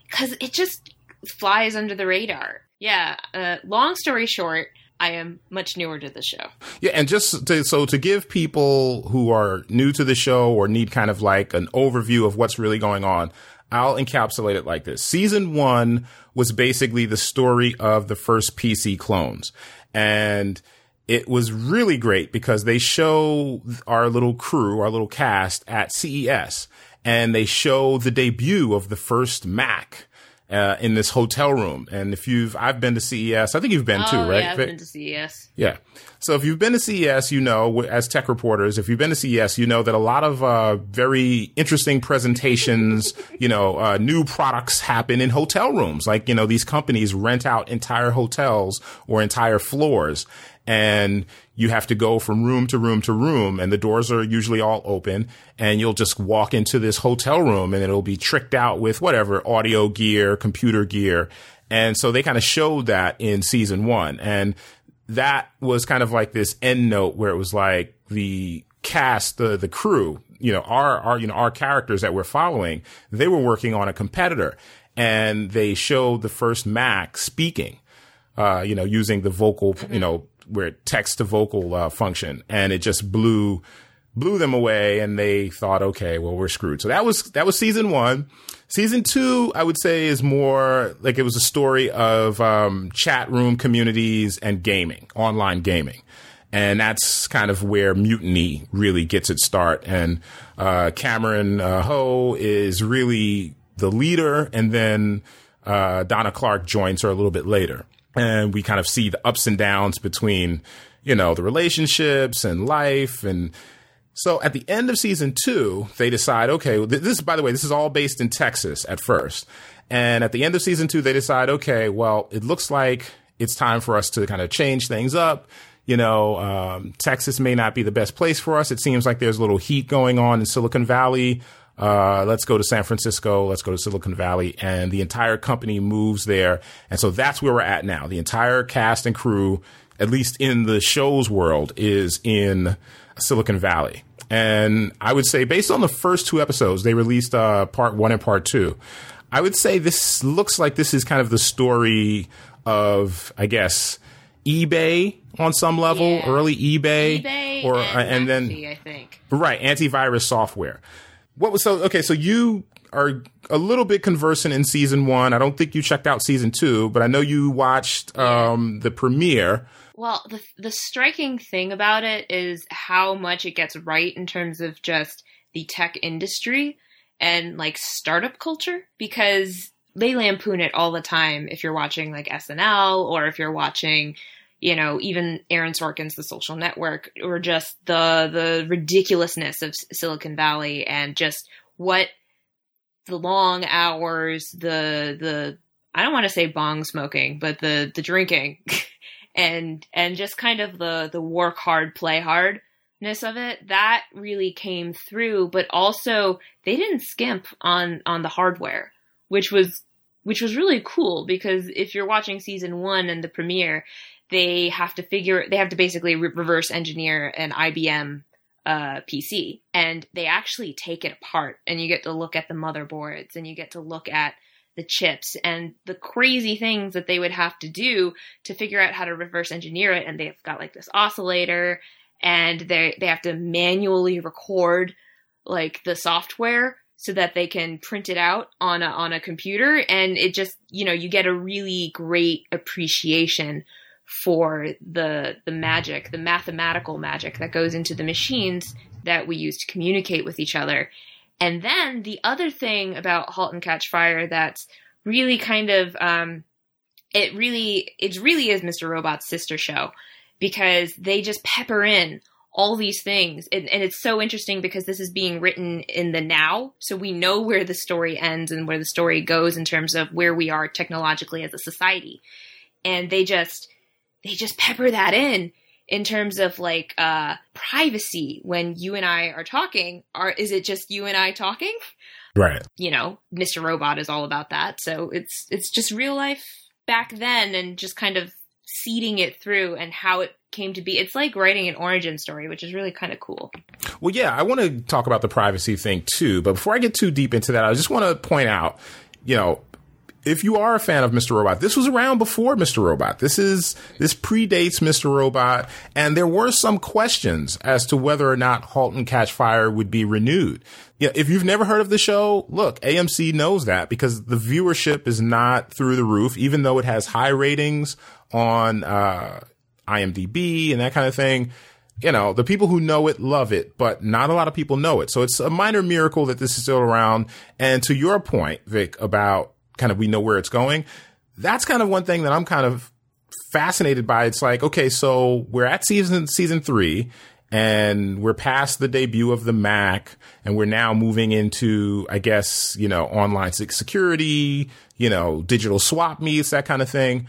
because it just flies under the radar. Yeah. Uh, long story short, I am much newer to the show. Yeah, and just to, so to give people who are new to the show or need kind of like an overview of what's really going on, I'll encapsulate it like this. Season one was basically the story of the first P C clones. And it was really great because they show our little crew, our little cast at C E S, and they show the debut of the first Mac uh, in this hotel room. And if you've, I've been to C E S, I think you've been oh, too, right? Yeah, I've been to C E S. Yeah. So if you've been to C E S, you know, as tech reporters, if you've been to C E S, you know that a lot of uh, very interesting presentations, you know, uh, new products happen in hotel rooms. Like, you know, these companies rent out entire hotels or entire floors. And you have to go from room to room to room, and the doors are usually all open, and you'll just walk into this hotel room, and it'll be tricked out with whatever, audio gear, computer gear. And so they kind of showed that in season one. And that was kind of like this end note where it was like the cast, the the crew, you know, our, our, you know, our characters that we're following, they were working on a competitor, and they showed the first Mac speaking, uh, you know, using the vocal, you know, where text to vocal uh, function, and it just blew blew them away, and they thought, okay, well, we're screwed. So that was that was season one. Season two, I would say, is more like it was a story of um, chat room communities and gaming, online gaming, and that's kind of where Mutiny really gets its start. And uh, Cameron uh, Ho is really the leader, and then uh, Donna Clark joins her a little bit later. And we kind of see the ups and downs between, you know, the relationships and life. And so at the end of season two, they decide, okay, this, by the way, this is all based in Texas at first. And at the end of season two, they decide, okay, well, it looks like it's time for us to kind of change things up. You know, um, Texas may not be the best place for us. It seems like there's a little heat going on in Silicon Valley. Uh, let's go to San Francisco. Let's go to Silicon Valley. And the entire company moves there. And so that's where we're at now. The entire cast and crew, at least in the show's world, is in Silicon Valley. And I would say based on the first two episodes, they released uh, part one and part two. I would say this looks like this is kind of the story of, I guess, eBay on some level, yeah. early eBay. eBay or, and, and Anti, then, I think. Right, antivirus software. What was so okay? So you are a little bit conversant in season one. I don't think you checked out season two, but I know you watched um, the premiere. Well, the the striking thing about it is how much it gets right in terms of just the tech industry and like startup culture, because they lampoon it all the time. If you're watching like S N L, or if you're watching, you know, even Aaron Sorkin's The Social Network, or just the the ridiculousness of Silicon Valley and just what the long hours, the the I don't want to say bong smoking, but the the drinking and and just kind of the the work hard, play hardness of it, that really came through. But also they didn't skimp on on the hardware, which was which was really cool, because if you're watching season one and the premiere, they have to figure, they have to basically re- reverse engineer an I B M uh, P C. And they actually take it apart, and you get to look at the motherboards, and you get to look at the chips and the crazy things that they would have to do to figure out how to reverse engineer it. And they've got like this oscillator, and they they have to manually record like the software so that they can print it out on a, on a computer. And it just, you know, you get a really great appreciation for the the magic, the mathematical magic that goes into the machines that we use to communicate with each other. And then the other thing about Halt and Catch Fire that's really kind of um, it really it really is Mister Robot's sister show, because they just pepper in all these things, and, and it's so interesting because this is being written in the now, so we know where the story ends and where the story goes in terms of where we are technologically as a society, and they just They just pepper that in, in terms of like uh, privacy. When you and I are talking, are is it just you and I talking? Right. You know, Mister Robot is all about that. So it's it's just real life back then, and just kind of seeding it through and how it came to be. It's like writing an origin story, which is really kind of cool. Well, yeah, I want to talk about the privacy thing too, but before I get too deep into that, I just want to point out, you know, if you are a fan of Mister Robot, this was around before Mister Robot. This is this predates Mister Robot, and there were some questions as to whether or not Halt and Catch Fire would be renewed. Yeah, if you've never heard of the show, look, A M C knows that because the viewership is not through the roof, even though it has high ratings on uh I M D B and that kind of thing. You know, the people who know it love it, but not a lot of people know it. So it's a minor miracle that this is still around. And to your point, Vic, about kind of we know where it's going, that's kind of one thing that I'm kind of fascinated by. It's like, okay, so we're at season season three, and we're past the debut of the Mac, and we're now moving into, I guess, you know, online security, you know, digital swap meets, that kind of thing.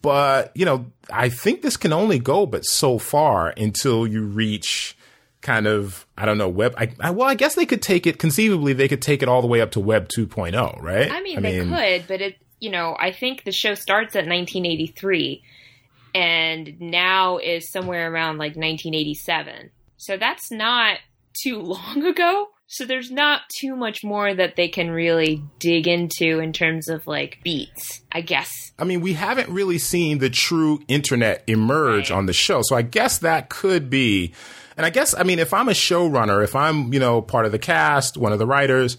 But, you know, I think this can only go but so far until you reach kind of, I don't know, web. I, I, well, I guess they could take it conceivably. They could take it all the way up to web two point oh, right? I mean, I they mean, could. But, it, you know, I think the show starts at nineteen eighty-three and now is somewhere around like nineteen eighty-seven. So that's not too long ago. So there's not too much more that they can really dig into in terms of, like, beats, I guess. I mean, we haven't really seen the true internet emerge right. on the show. So I guess that could be – and I guess, I mean, if I'm a showrunner, if I'm, you know, part of the cast, one of the writers,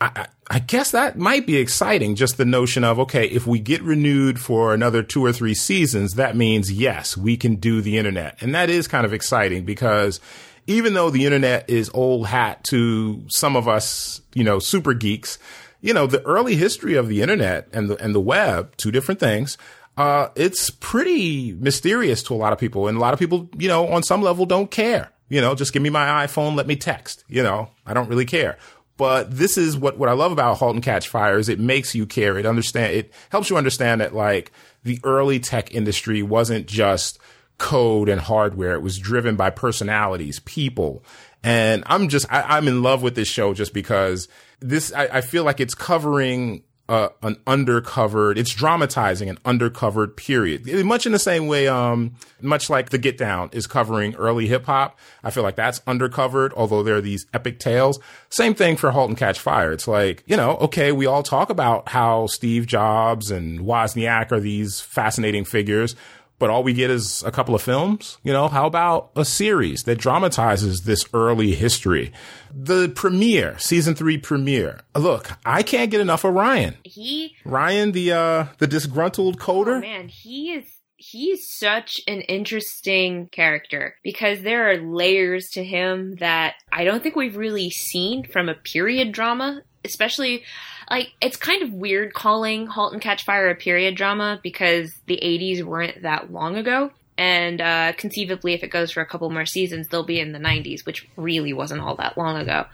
I, I, I guess that might be exciting, just the notion of, okay, if we get renewed for another two or three seasons, that means, yes, we can do the internet. And that is kind of exciting because – even though the internet is old hat to some of us, you know, super geeks, you know, the early history of the internet and the, and the web, two different things, uh, it's pretty mysterious to a lot of people. And a lot of people, you know, on some level don't care, you know, just give me my iPhone, let me text, you know, I don't really care. But this is what, what I love about Halt and Catch Fire is it makes you care. It understand, it helps you understand that like the early tech industry wasn't just code and hardware. It was driven by personalities, people. And I'm just, I, I'm in love with this show just because this, I, I feel like it's covering uh, an undercovered, it's dramatizing an undercovered period. Much in the same way, um, much like The Get Down is covering early hip hop. I feel like that's undercovered, although there are these epic tales. Same thing for Halt and Catch Fire. It's like, you know, okay, we all talk about how Steve Jobs and Wozniak are these fascinating figures, but all we get is a couple of films. You know, how about a series that dramatizes this early history? The premiere, season three premiere. Look, I can't get enough of Ryan. He Ryan, the uh, the disgruntled coder. Oh man, he is he is such an interesting character because there are layers to him that I don't think we've really seen from a period drama. Especially, like, it's kind of weird calling Halt and Catch Fire a period drama because the eighties weren't that long ago. And uh, conceivably, if it goes for a couple more seasons, they'll be in the nineties, which really wasn't all that long ago.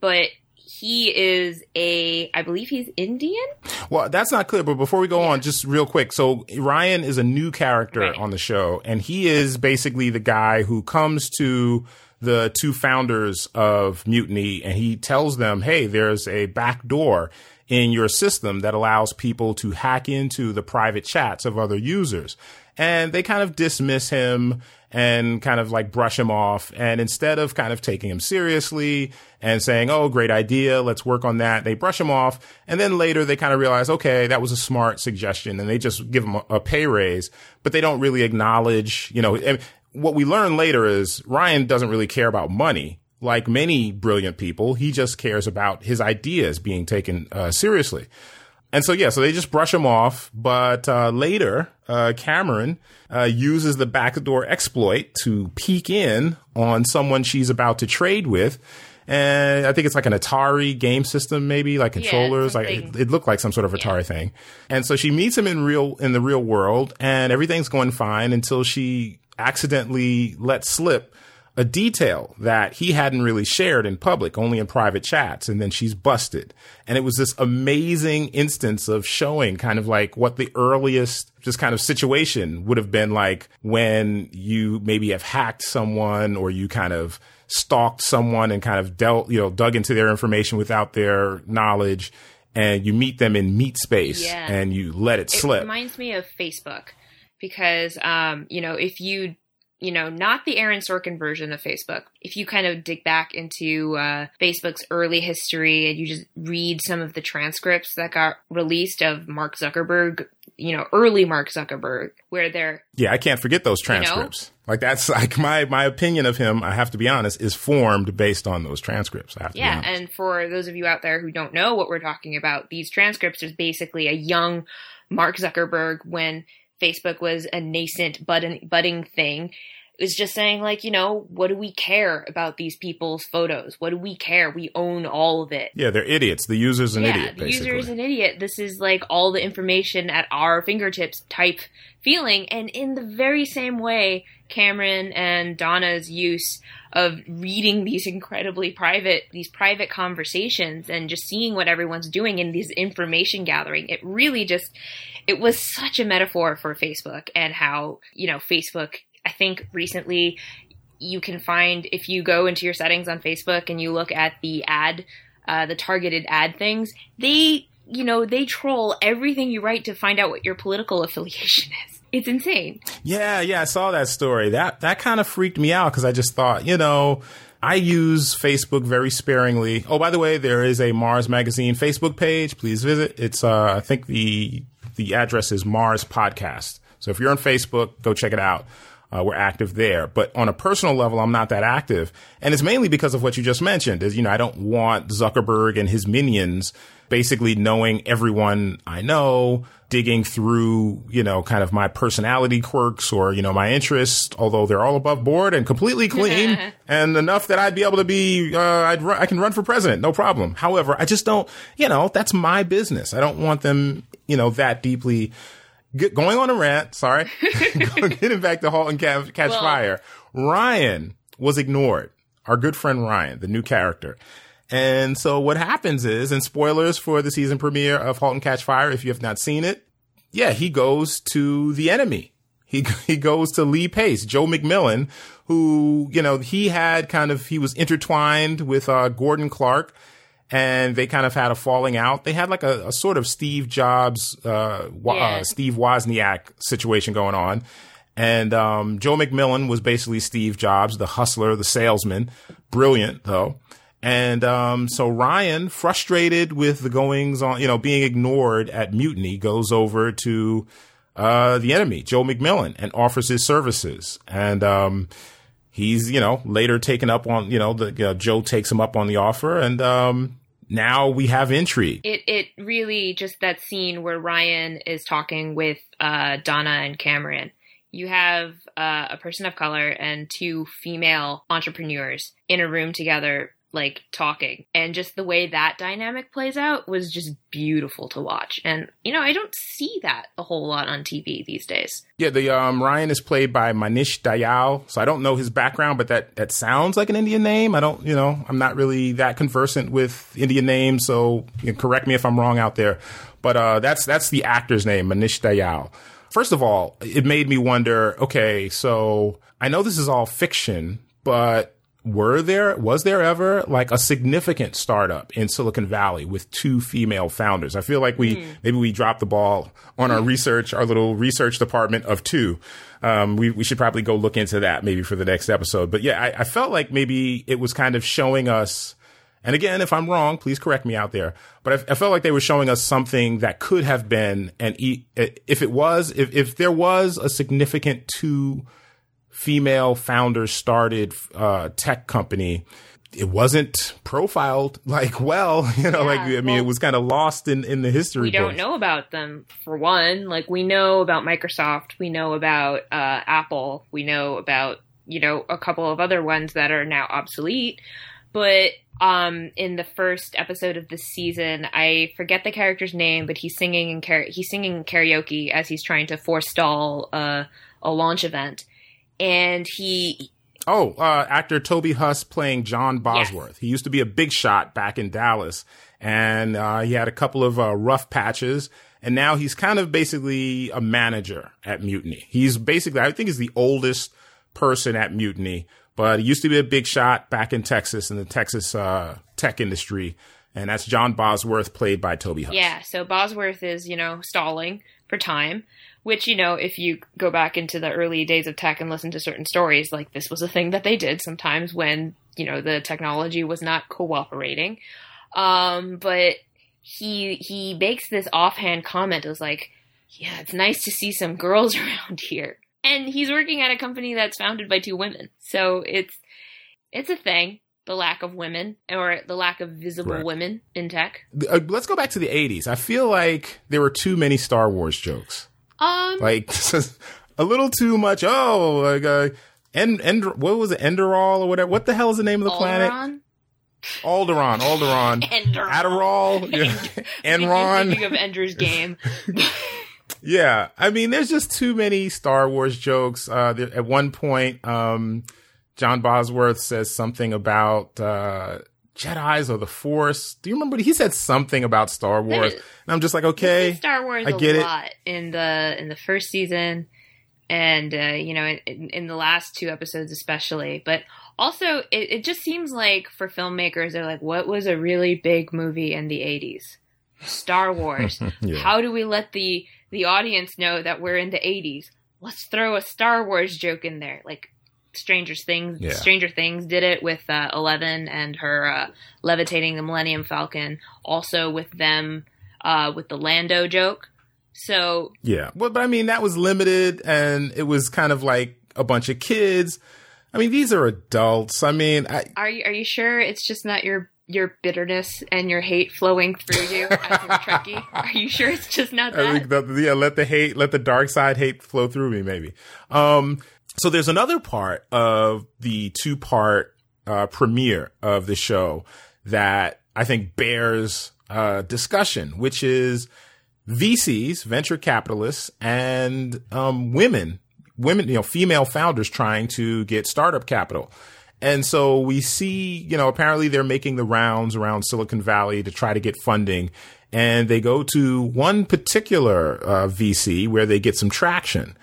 But he is a, I believe he's Indian? Well, that's not clear, but before we go yeah. on, just real quick. So Ryan is a new character right. on the show, and he is basically the guy who comes to the two founders of Mutiny, and he tells them, hey, there's a back door in your system that allows people to hack into the private chats of other users. And they kind of dismiss him and kind of like brush him off. And instead of kind of taking him seriously and saying, oh, great idea, let's work on that, they brush him off. And then later they kind of realize, okay, that was a smart suggestion. And they just give him a pay raise, but they don't really acknowledge, you know, and what we learn later is Ryan doesn't really care about money. Like many brilliant people, he just cares about his ideas being taken uh, seriously. And so, yeah, so they just brush him off. But uh, later, uh, Cameron uh, uses the backdoor exploit to peek in on someone she's about to trade with. And I think it's like an Atari game system, maybe like controllers. Yeah, like it, it looked like some sort of Atari yeah. thing. And so she meets him in real in the real world, and everything's going fine until she accidentally let slip a detail that he hadn't really shared in public, only in private chats. And then she's busted. And it was this amazing instance of showing kind of like what the earliest just kind of situation would have been like when you maybe have hacked someone or you kind of stalked someone and kind of dealt, you know, dug into their information without their knowledge. And you meet them in meat space yeah. and you let it, it slip. It reminds me of Facebook because, um, you know, if you you know, not the Aaron Sorkin version of Facebook. If you kind of dig back into uh, Facebook's early history and you just read some of the transcripts that got released of Mark Zuckerberg, you know, early Mark Zuckerberg, where they're... Yeah, I can't forget those transcripts. You know? Like, that's like my, my opinion of him, I have to be honest, is formed based on those transcripts. I have to yeah, be honest. And for those of you out there who don't know what we're talking about, these transcripts is basically a young Mark Zuckerberg when Facebook was a nascent budding, budding thing. It was just saying, like, you know, what do we care about these people's photos? What do we care? We own all of it. Yeah, they're idiots. The user's an yeah, idiot, basically. The user's an idiot. This is, like, all the information at our fingertips type feeling. And in the very same way, Cameron and Donna's use of reading these incredibly private, these private conversations and just seeing what everyone's doing in these information gathering, it really just, it was such a metaphor for Facebook and how, you know, Facebook, I think recently you can find, if you go into your settings on Facebook and you look at the ad, uh, the targeted ad things, they, you know, they troll everything you write to find out what your political affiliation is. It's insane. Yeah, yeah, I saw that story. That that kind of freaked me out because I just thought, you know, I use Facebook very sparingly. Oh, by the way, there is a Mars Magazine Facebook page. Please visit. It's uh, I think the the address is Mars Podcast. So if you're on Facebook, go check it out. Uh, we're active there. But on a personal level, I'm not that active. And it's mainly because of what you just mentioned is, you know, I don't want Zuckerberg and his minions basically knowing everyone I know, digging through, you know, kind of my personality quirks or, you know, my interests, although they're all above board and completely clean and enough that I'd be able to be, uh, I'd run, I can run for president, no problem. However, I just don't, you know, that's my business. I don't want them, you know, that deeply Get, going on a rant, sorry, getting back to Halt and Catch, catch well, Fire. Ryan was ignored. Our good friend Ryan, the new character. And so what happens is, and spoilers for the season premiere of Halt and Catch Fire, if you have not seen it, yeah, he goes to the enemy. He he goes to Lee Pace, Joe McMillan, who, you know, he had kind of, he was intertwined with uh, Gordon Clark. And they kind of had a falling out. They had like a, a sort of Steve Jobs, uh, wa- yeah. uh, Steve Wozniak situation going on. And um, Joe McMillan was basically Steve Jobs, the hustler, the salesman. Brilliant, though. And um, so Ryan, frustrated with the goings on, you know, being ignored at Mutiny, goes over to uh, the enemy, Joe McMillan, and offers his services. And um he's, you know, later taken up on, you know, the you know, Joe takes him up on the offer. And um, now we have intrigue. It it really just that scene where Ryan is talking with uh, Donna and Cameron. You have uh, a person of color and two female entrepreneurs in a room together, like talking. And just the way that dynamic plays out was just beautiful to watch. And, you know, I don't see that a whole lot on T V these days. Yeah, the um, Ryan is played by Manish Dayal. So I don't know his background, but that, that sounds like an Indian name. I don't, you know, I'm not really that conversant with Indian names. So you know, correct me if I'm wrong out there. But uh, that's that's the actor's name, Manish Dayal. First of all, it made me wonder, okay, so I know this is all fiction, but Were there, was there ever like a significant startup in Silicon Valley with two female founders? I feel like we, mm. maybe we dropped the ball on our research, our little research department of two. Um, we, we should probably go look into that maybe for the next episode. But yeah, I, I felt like maybe it was kind of showing us. And again, if I'm wrong, please correct me out there. But I, I felt like they were showing us something that could have been an, e- if it was, if, if there was a significant two female founder started uh, tech company, it wasn't profiled like, well, you know, yeah, like, I well, mean, it was kind of lost in, in the history. We don't books. know about them, for one. Like, we know about Microsoft. We know about uh, Apple. We know about, you know, a couple of other ones that are now obsolete. But um, in the first episode of this season, I forget the character's name, but he's singing in kara- he's singing karaoke as he's trying to forestall uh, a launch event. And he... Oh, uh, actor Toby Huss playing John Bosworth. Yes. He used to be a big shot back in Dallas. And uh, he had a couple of uh, rough patches. And now he's kind of basically a manager at Mutiny. He's basically, I think he's the oldest person at Mutiny. But he used to be a big shot back in Texas, in the Texas uh, tech industry. And that's John Bosworth played by Toby Huss. Yeah, so Bosworth is, you know, stalling for time. Which, you know, if you go back into the early days of tech and listen to certain stories, like this was a thing that they did sometimes when, you know, the technology was not cooperating. Um, but he he makes this offhand comment. It was like, yeah, it's nice to see some girls around here. And he's working at a company that's founded by two women. So it's it's a thing, the lack of women or the lack of visible right. women in tech. Uh, let's go back to the eighties. I feel like there were too many Star Wars jokes. Um, like a little too much. Oh, like uh, and and what was it? Enderall or whatever. What the hell is the name of the Alderaan? planet? Alderaan. Alderaan. Enderall. Adderall. Yeah. Enron. Thinking of Ender's Game. Yeah, I mean, there's just too many Star Wars jokes. Uh, there, at one point, um, John Bosworth says something about uh, Jedis or the Force. Do you remember? He said something about Star Wars. Is, and I'm just like, okay, Star Wars I get a lot it. in the in the first season, and uh, you know, in, in the last two episodes especially. But also, it, it just seems like for filmmakers, they're like, what was a really big movie in the eighties? Star Wars. Yeah. How do we let the the audience know that we're in the eighties? Let's throw a Star Wars joke in there, like. Stranger Things yeah. Stranger Things did it with uh, Eleven and her uh, levitating the Millennium Falcon, also with them uh, with the Lando joke. So yeah, well, but I mean that was limited and it was kind of like a bunch of kids. I mean these are adults. I mean, I, are you are you sure it's just not your your bitterness and your hate flowing through you as a Trekkie? Are you sure it's just not that? I mean, the, yeah, let the hate, let the dark side hate flow through me, maybe. Um, So there's another part of the two-part uh, premiere of the show that I think bears uh, discussion, which is V Cs, venture capitalists, and um, women, women, you know, female founders trying to get startup capital. And so we see, you know, apparently they're making the rounds around Silicon Valley to try to get funding. And they go to one particular uh, V C where they get some traction.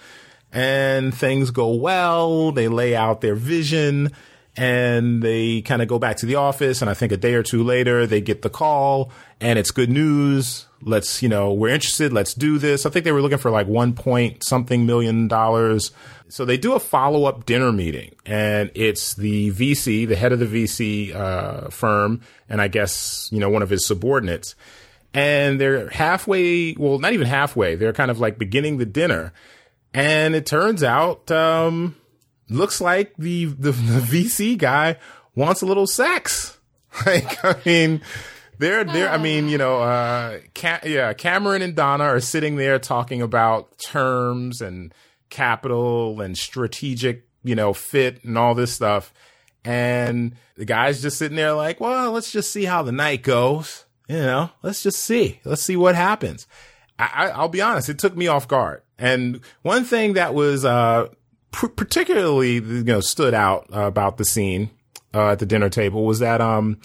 And things go well, they lay out their vision, and they kind of go back to the office. And I think a day or two later, they get the call, and it's good news. Let's, you know, we're interested. Let's do this. I think they were looking for like one point something million dollars. So they do a follow-up dinner meeting, and it's the V C, the head of the V C uh, firm, and I guess, you know, one of his subordinates. And they're halfway, well, not even halfway. They're kind of like beginning the dinner. And it turns out, um, looks like the, the, the V C guy wants a little sex. Like, I mean, they're, they're, I mean, you know, uh, Ca- yeah, Cameron and Donna are sitting there talking about terms and capital and strategic, you know, fit and all this stuff. And the guy's just sitting there like, well, let's just see how the night goes. You know, let's just see. Let's see what happens. I, I'll be honest. It took me off guard. And one thing that was uh, pr- particularly, you know, stood out uh, about the scene uh, at the dinner table was that um,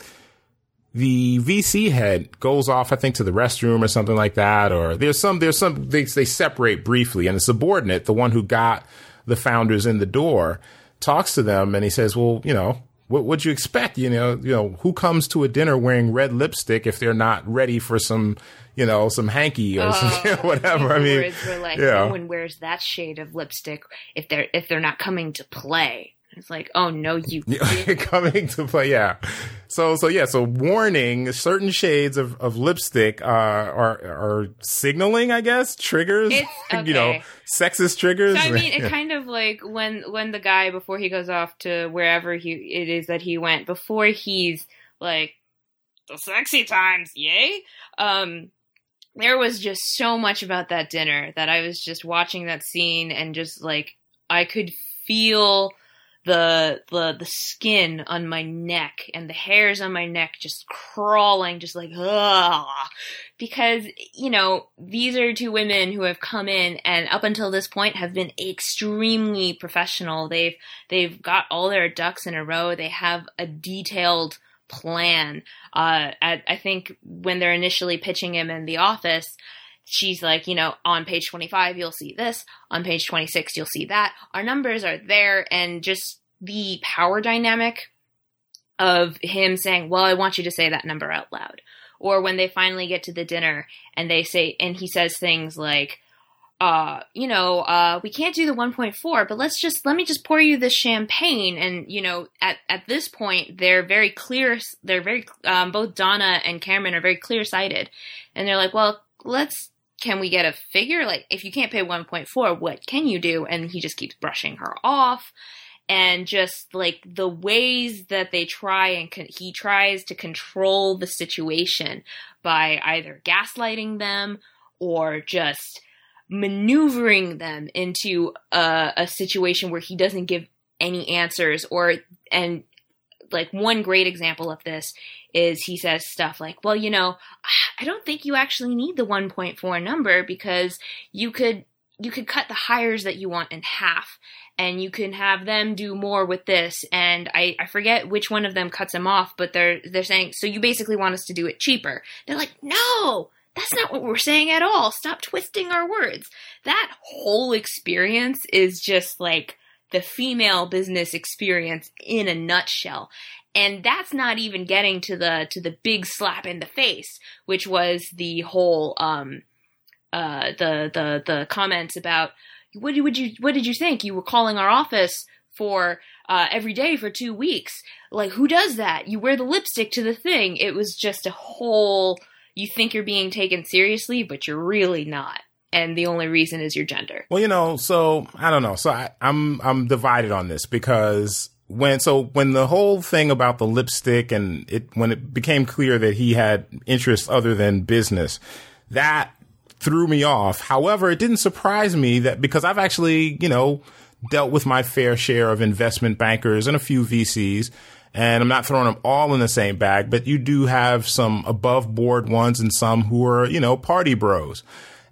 the V C head goes off, I think, to the restroom or something like that. Or there's some there's some they, they separate briefly, and the subordinate, the one who got the founders in the door, talks to them, and he says, "Well, you know, what would you expect? You know, you know, who comes to a dinner wearing red lipstick if they're not ready for some." You know, some hanky or oh, some, you know, whatever. I mean, we're like, yeah. No one wears that shade of lipstick if they're if they're not coming to play. It's like, oh no, you coming to play, yeah. So so yeah, so warning: certain shades of, of lipstick uh, are are signaling, I guess, triggers. It's, okay. You know, sexist triggers. So, I mean, it kind of like when when the guy before he goes off to wherever he it is that he went before he's like the sexy times, yay. Um, There was just so much about that dinner that I was just watching that scene and just like I could feel the the the skin on my neck and the hairs on my neck just crawling, just like ugh, because you know these are two women who have come in and up until this point have been extremely professional. They've they've got all their ducks in a row. They have a detailed plan. Uh, I, I think when they're initially pitching him in the office, she's like, you know, on page twenty-five, you'll see this. On page twenty-six, you'll see that. Our numbers are there. And just the power dynamic of him saying, well, I want you to say that number out loud. Or when they finally get to the dinner and they say, and he says things like, uh, you know, uh, we can't do the one point four, but let's just, let me just pour you this champagne. And, you know, at, at this point, they're very clear. They're very, um, both Donna and Cameron are very clear sighted. And they're like, well, let's, can we get a figure? Like, if you can't pay one point four, what can you do? And he just keeps brushing her off. And just, like, the ways that they try and con- he tries to control the situation by either gaslighting them or just maneuvering them into a, a situation where he doesn't give any answers. Or, and, like, one great example of this is he says stuff like, well, you know, I don't think you actually need the one point four number because you could... you could cut the hires that you want in half and you can have them do more with this. And I, I forget which one of them cuts him off, but they're, they're saying, so you basically want us to do it cheaper. They're like, no, that's not what we're saying at all. Stop twisting our words. That whole experience is just like the female business experience in a nutshell. And that's not even getting to the, to the big slap in the face, which was the whole, um, Uh, the, the, the comments about, what would you, what did you think? You were calling our office for, uh, every day for two weeks. Like, who does that? You wear the lipstick to the thing. It was just a whole, you think you're being taken seriously, but you're really not. And the only reason is your gender. Well, you know, so I don't know. So I, I'm, I'm divided on this because when, so when the whole thing about the lipstick and it, when it became clear that he had interests other than business, that threw me off. However, it didn't surprise me that because I've actually, you know, dealt with my fair share of investment bankers and a few V Cs, and I'm not throwing them all in the same bag, but you do have some above board ones and some who are, you know, party bros.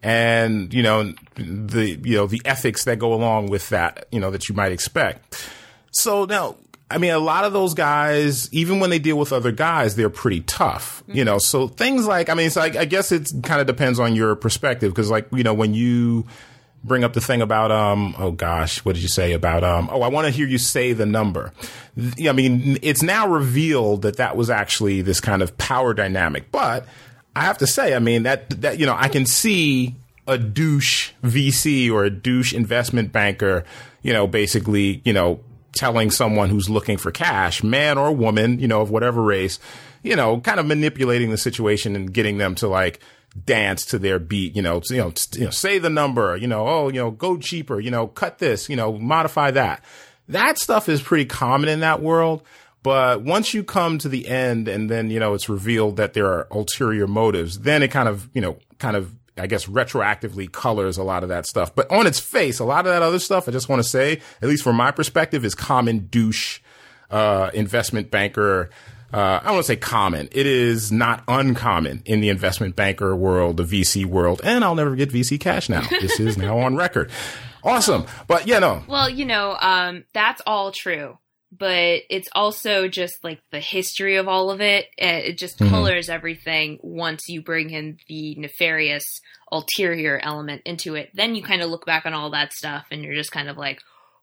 And, you know, the, you know, the ethics that go along with that, you know, that you might expect. So now, I mean, a lot of those guys, even when they deal with other guys, they're pretty tough, you know, so things like, I mean, so I, I guess it kind of depends on your perspective, because like, you know, when you bring up the thing about, um, oh gosh, what did you say about, um, oh, I want to hear you say the number. I mean, it's now revealed that that was actually this kind of power dynamic. But I have to say, I mean, that, that, you know, I can see a douche V C or a douche investment banker, you know, basically, you know, telling someone who's looking for cash, man or woman, you know, of whatever race, you know, kind of manipulating the situation and getting them to like dance to their beat, you know, you know, you know, say the number, you know, oh, you know, go cheaper, you know, cut this, you know, modify that. That stuff is pretty common in that world. But once you come to the end and then, you know, it's revealed that there are ulterior motives, then it kind of, you know, kind of, I guess, retroactively colors a lot of that stuff. But on its face, a lot of that other stuff, I just want to say, at least from my perspective, is common douche, uh, investment banker. Uh, I don't want to say common. It is not uncommon in the investment banker world, the V C world. And I'll never get V C cash now. This is now on record. Awesome. But yeah, no. Well, you know, um, that's all true. But it's also just like the history of all of it. It just colors mm-hmm. everything once you bring in the nefarious ulterior element into it. Then you kind of look back on all that stuff and you're just kind of like,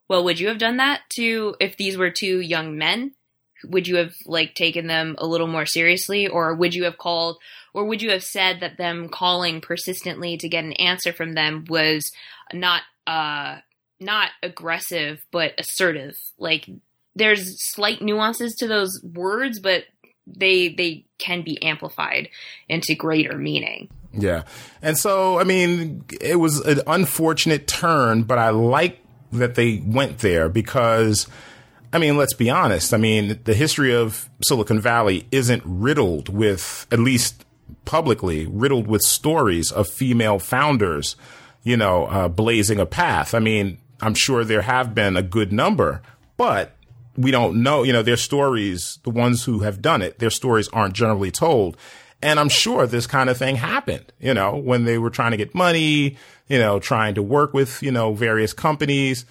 well, would you have done that to, if these were two young men? Would you have like taken them a little more seriously? Or would you have called, or would you have said that them calling persistently to get an answer from them was not, uh, not aggressive, but assertive? Like, there's slight nuances to those words, but they they can be amplified into greater meaning. Yeah. And so, I mean, it was an unfortunate turn, but I like that they went there because, I mean, let's be honest. I mean, the history of Silicon Valley isn't riddled with, at least publicly, riddled with stories of female founders, you know, uh, blazing a path. I mean, I'm sure there have been a good number, but we don't know, you know, their stories, the ones who have done it, their stories aren't generally told. And I'm sure this kind of thing happened, you know, when they were trying to get money, you know, trying to work with, you know, various companies.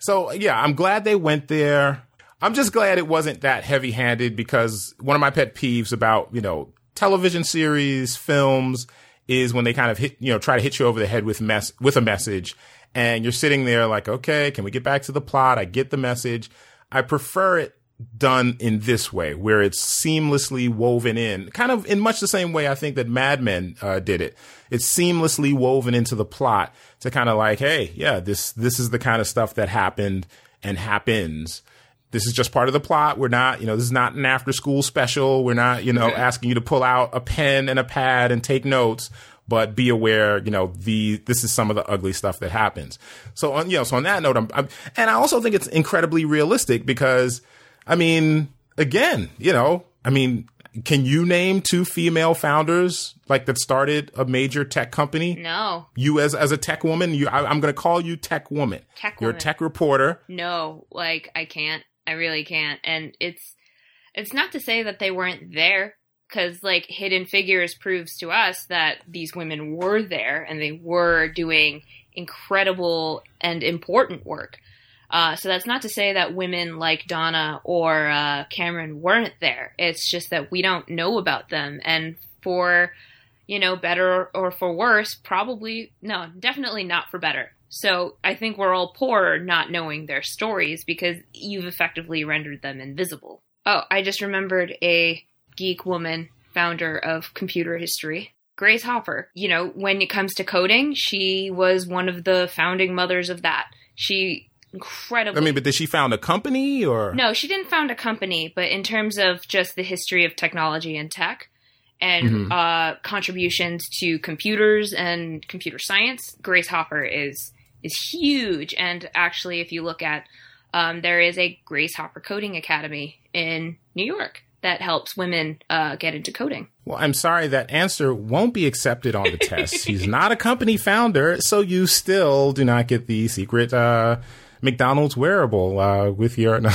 So, yeah, I'm glad they went there. I'm just glad it wasn't that heavy handed, because one of my pet peeves about, you know, television series, films is when they kind of hit, you know, try to hit you over the head with mess with a message. And you're sitting there like, OK, can we get back to the plot? I get the message. I prefer it done in this way, where it's seamlessly woven in, kind of in much the same way I think that Mad Men uh, did it. It's seamlessly woven into the plot to kind of like, hey, yeah, this this is the kind of stuff that happened and happens. This is just part of the plot. We're not, you know, this is not an after-school special. We're not, you know, okay. asking you to pull out a pen and a pad and take notes. But be aware, you know, the this is some of the ugly stuff that happens. So, on, you know, so on that note, I'm, I'm, and I also think it's incredibly realistic because, I mean, again, you know, I mean, can you name two female founders like that started a major tech company? No. You as as a tech woman, you I, I'm going to call you tech woman. Tech woman. You're a tech reporter. No, like I can't. I really can't. And it's it's not to say that they weren't there. Because, like, Hidden Figures proves to us that these women were there and they were doing incredible and important work. Uh, so that's not to say that women like Donna or uh, Cameron weren't there. It's just that we don't know about them. And for, you know, better or for worse, probably, no, definitely not for better. So I think we're all poor not knowing their stories because you've effectively rendered them invisible. Oh, I just remembered a... geek woman, founder of computer history, Grace Hopper. You know, when it comes to coding, she was one of the founding mothers of that. She incredibly... I mean, but did she found a company or... No, she didn't found a company, but in terms of just the history of technology and tech and mm-hmm. uh, contributions to computers and computer science, Grace Hopper is, is huge. And actually, if you look at, um, there is a Grace Hopper Coding Academy in New York that helps women uh, get into coding. Well, I'm sorry, that answer won't be accepted on the test. She's not a company founder, so you still do not get the secret uh, McDonald's wearable uh, with your... No.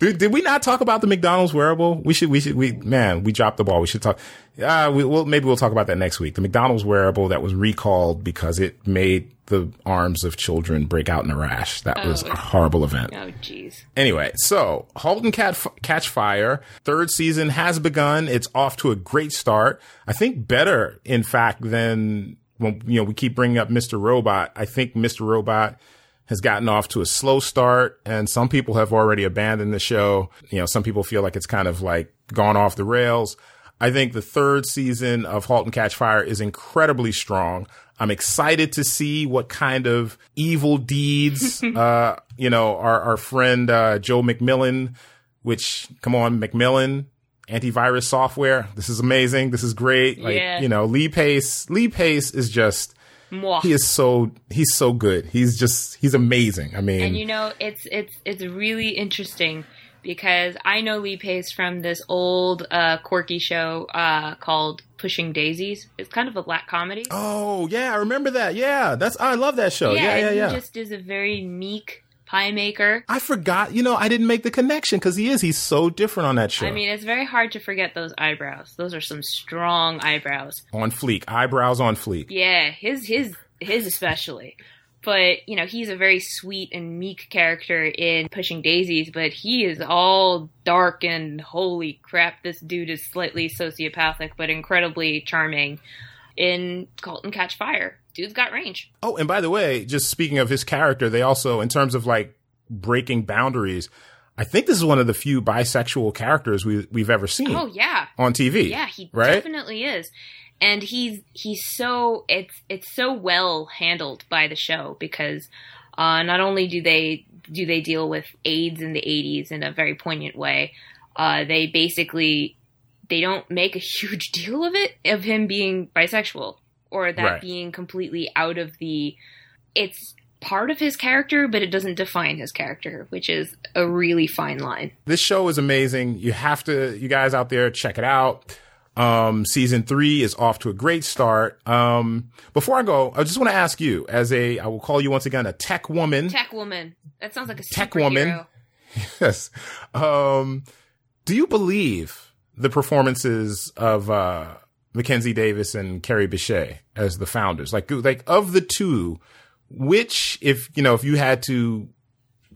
Did, did we not talk about the McDonald's wearable? We should, we should, we, man, we dropped the ball. We should talk. Uh, we, we'll, maybe we'll talk about that next week. The McDonald's wearable that was recalled because it made the arms of children break out in a rash. That oh, was a horrible event. Oh, geez. Anyway, so Halt and Cat, Catch Fire, third season has begun. It's off to a great start. I think better, in fact, than when, you know, we keep bringing up Mister Robot. I think Mister Robot has gotten off to a slow start, and some people have already abandoned the show. You know, some people feel like it's kind of like gone off the rails. I think the third season of Halt and Catch Fire is incredibly strong. I'm excited to see what kind of evil deeds, uh, you know, our, our friend, uh, Joe McMillan, which, come on, McMillan, antivirus software. This is amazing. This is great. Like, yeah. you know, Lee Pace, Lee Pace is just, he is so he's so good. He's just he's amazing. I mean, and you know, it's it's it's really interesting because I know Lee Pace from this old uh, quirky show uh, called Pushing Daisies. It's kind of a black comedy. Oh yeah, I remember that. Yeah, that's I love that show. Yeah, yeah, yeah. And yeah. He just is a very meek pie maker. I forgot. You know, I didn't make the connection because he is. He's so different on that show. I mean, it's very hard to forget those eyebrows. Those are some strong eyebrows. On fleek. Eyebrows on fleek. Yeah, his his his especially. But, you know, he's a very sweet and meek character in Pushing Daisies, but he is all dark and holy crap, this dude is slightly sociopathic but incredibly charming in Halt and Catch Fire. Dude's got range. Oh, and by the way, just speaking of his character, they also, in terms of like breaking boundaries, I think this is one of the few bisexual characters we, we've ever seen. Oh, yeah. On T V. Yeah, he right? definitely is. And he's he's so, it's it's so well handled by the show because uh, not only do they do they deal with AIDS in the eighties in a very poignant way, uh, they basically, they don't make a huge deal of it, of him being bisexual. Or that right. being completely out of the... It's part of his character, but it doesn't define his character, which is a really fine line. This show is amazing. You have to... You guys out there, check it out. Um, season three is off to a great start. Um, before I go, I just want to ask you, as a... I will call you once again a tech woman. Tech woman. That sounds like a tech superhero. Woman. Yes. Um, do you believe the performances of... Uh, Mackenzie Davis and Carrie Bechet as the founders, like, like of the two, which if, you know, if you had to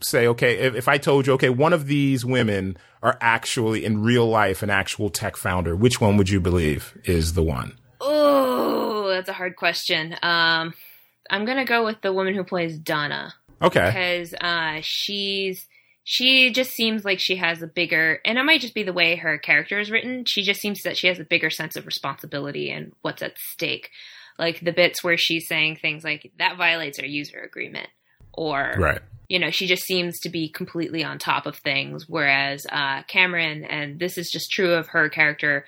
say, okay, if, if I told you, okay, one of these women are actually in real life, an actual tech founder, which one would you believe is the one? Oh, that's a hard question. Um, I'm going to go with the woman who plays Donna. Okay. Because, uh, she's, she just seems like she has a bigger, and it might just be the way her character is written, she just seems that she has a bigger sense of responsibility and what's at stake. Like the bits where she's saying things like, that violates our user agreement. Or, right. you know, she just seems to be completely on top of things. Whereas uh, Cameron, and this is just true of her character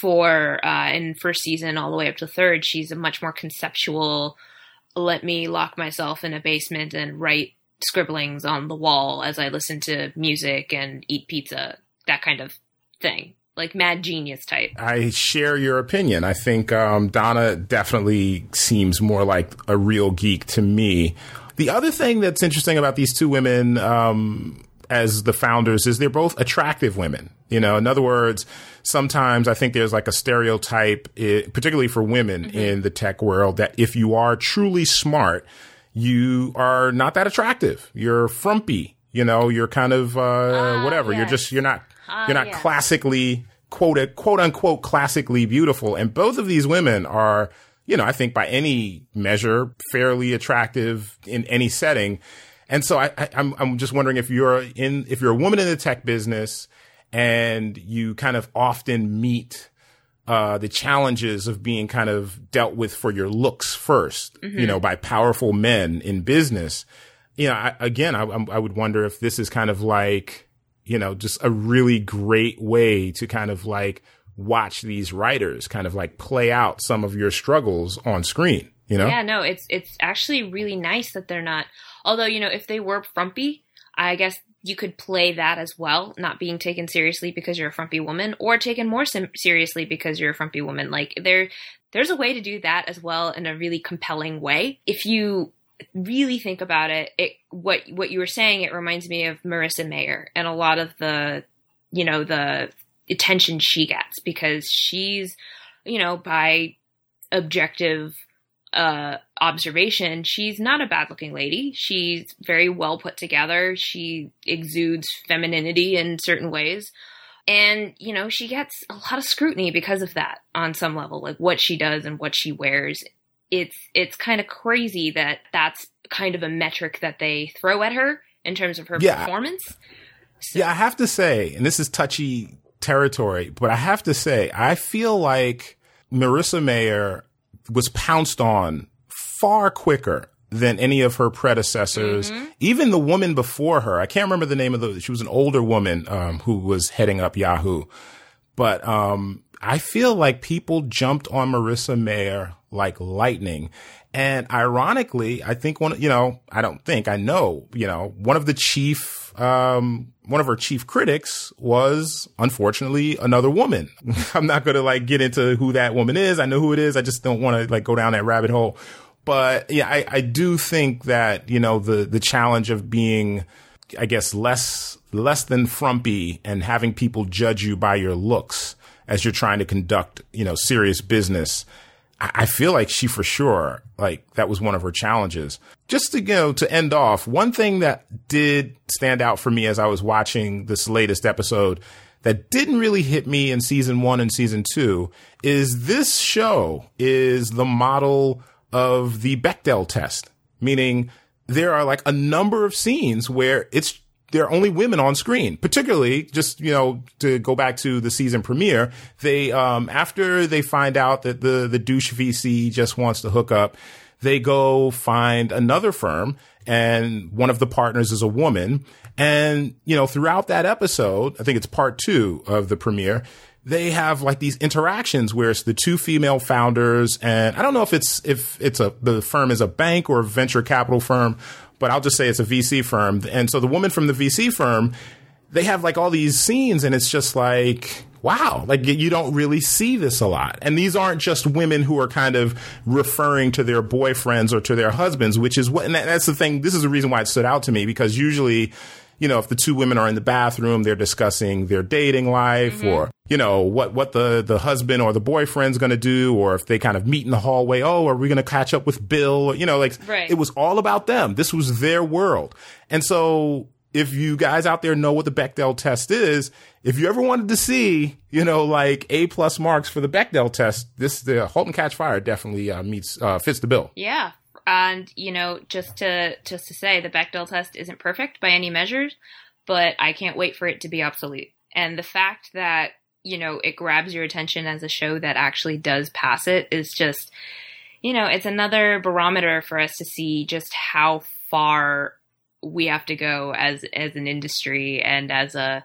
for uh, in first season all the way up to third, she's a much more conceptual, let me lock myself in a basement and write scribblings on the wall as I listen to music and eat pizza, that kind of thing. Like mad genius type. I share your opinion. I think um, Donna definitely seems more like a real geek to me. The other thing that's interesting about these two women um, as the founders is they're both attractive women. You know, in other words, sometimes I think there's like a stereotype, it, particularly for women mm-hmm. in the tech world, that if you are truly smart, you are not that attractive. You're frumpy. You know, you're kind of uh, uh, whatever. Yes. You're just you're not. You're not uh, yeah. classically, quote, quote unquote, classically beautiful. And both of these women are, you know, I think by any measure, fairly attractive in any setting. And so I, I, I'm I'm just wondering if you're in if you're a woman in the tech business and you kind of often meet uh, the challenges of being kind of dealt with for your looks first, mm-hmm. you know, by powerful men in business. You know, I, again, I, I would wonder if this is kind of like, you know, just a really great way to kind of like watch these writers kind of like play out some of your struggles on screen, you know? Yeah, no, it's it's actually really nice that they're not. Although, you know, if they were frumpy, I guess you could play that as well, not being taken seriously because you're a frumpy woman, or taken more sim- seriously because you're a frumpy woman. Like there, there's a way to do that as well in a really compelling way. If you really think about it, it what what you were saying, it reminds me of Marissa Mayer and a lot of the, you know, the attention she gets because she's, you know, by objective uh, observation, she's not a bad-looking lady. She's very well put together. She exudes femininity in certain ways. And, you know, she gets a lot of scrutiny because of that on some level, like what she does and what she wears. It's it's kind of crazy that that's kind of a metric that they throw at her in terms of her yeah. performance. So. Yeah, I have to say, and this is touchy territory, but I have to say, I feel like Marissa Mayer was pounced on far quicker than any of her predecessors. Mm-hmm. Even the woman before her, I can't remember the name of the, she was an older woman um, who was heading up Yahoo. But um, I feel like people jumped on Marissa Mayer like lightning. And ironically, I think one, you know, I don't think I know, you know, one of the chief, um, one of her chief critics was unfortunately another woman. I'm not going to like get into who that woman is. I know who it is. I just don't want to like go down that rabbit hole. But yeah, I, I do think that, you know, the, the challenge of being, I guess, less, less than frumpy and having people judge you by your looks as you're trying to conduct, you know, serious business. I feel like she for sure, like that was one of her challenges. Just to, you know, to end off, one thing that did stand out for me as I was watching this latest episode that didn't really hit me in season one and season two is this show is the model of the Bechdel test, meaning there are like a number of scenes where it's there are only women on screen, particularly just, you know, to go back to the season premiere. They, um, after they find out that the, the douche V C just wants to hook up, they go find another firm and one of the partners is a woman. And, you know, throughout that episode, I think it's part two of the premiere, they have like these interactions where it's the two female founders. And I don't know if it's, if it's a, the firm is a bank or a venture capital firm, but I'll just say it's a V C firm. And so the woman from the V C firm, they have like all these scenes and it's just like, wow, like you don't really see this a lot. And these aren't just women who are kind of referring to their boyfriends or to their husbands, which is what, and that's the thing. This is the reason why it stood out to me, because usually, you know, if the two women are in the bathroom, they're discussing their dating life mm-hmm. or, you know, what, what the, the husband or the boyfriend's going to do, or if they kind of meet in the hallway, oh, are we going to catch up with Bill? You know, like right. It was all about them. This was their world. And so if you guys out there know what the Bechdel test is, if you ever wanted to see, you know, like A plus marks for the Bechdel test, this, the Halt and Catch Fire definitely uh, meets, uh, fits the bill. Yeah. And, you know, just to just to say, the Bechdel test isn't perfect by any measures, but I can't wait for it to be obsolete. And the fact that, you know, it grabs your attention as a show that actually does pass it is just, you know, it's another barometer for us to see just how far we have to go as, as an industry and as a,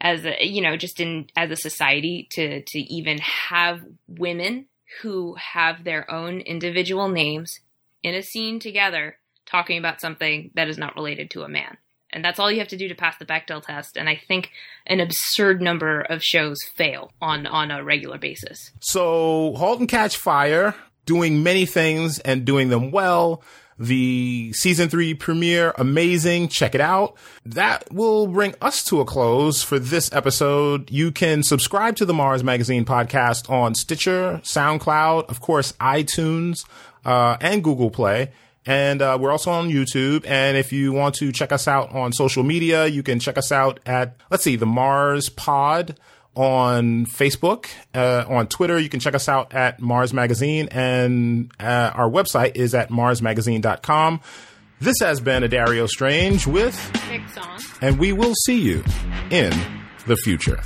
as a, you know, just in, as a society to, to even have women who have their own individual names in a scene together talking about something that is not related to a man. And that's all you have to do to pass the Bechdel test. And I think an absurd number of shows fail on, on a regular basis. So Halt and Catch Fire, doing many things and doing them well. The season three premiere, amazing. Check it out. That will bring us to a close for this episode. You can subscribe to the Mars Magazine podcast on Stitcher, SoundCloud, of course, iTunes, uh, and Google Play. And uh, we're also on YouTube. And if you want to check us out on social media, you can check us out at, let's see, the Mars Pod on Facebook, uh, on Twitter. You can check us out at Mars Magazine. And uh, our website is at mars magazine dot com. This has been Adario Strange with Nick Song. And we will see you in the future.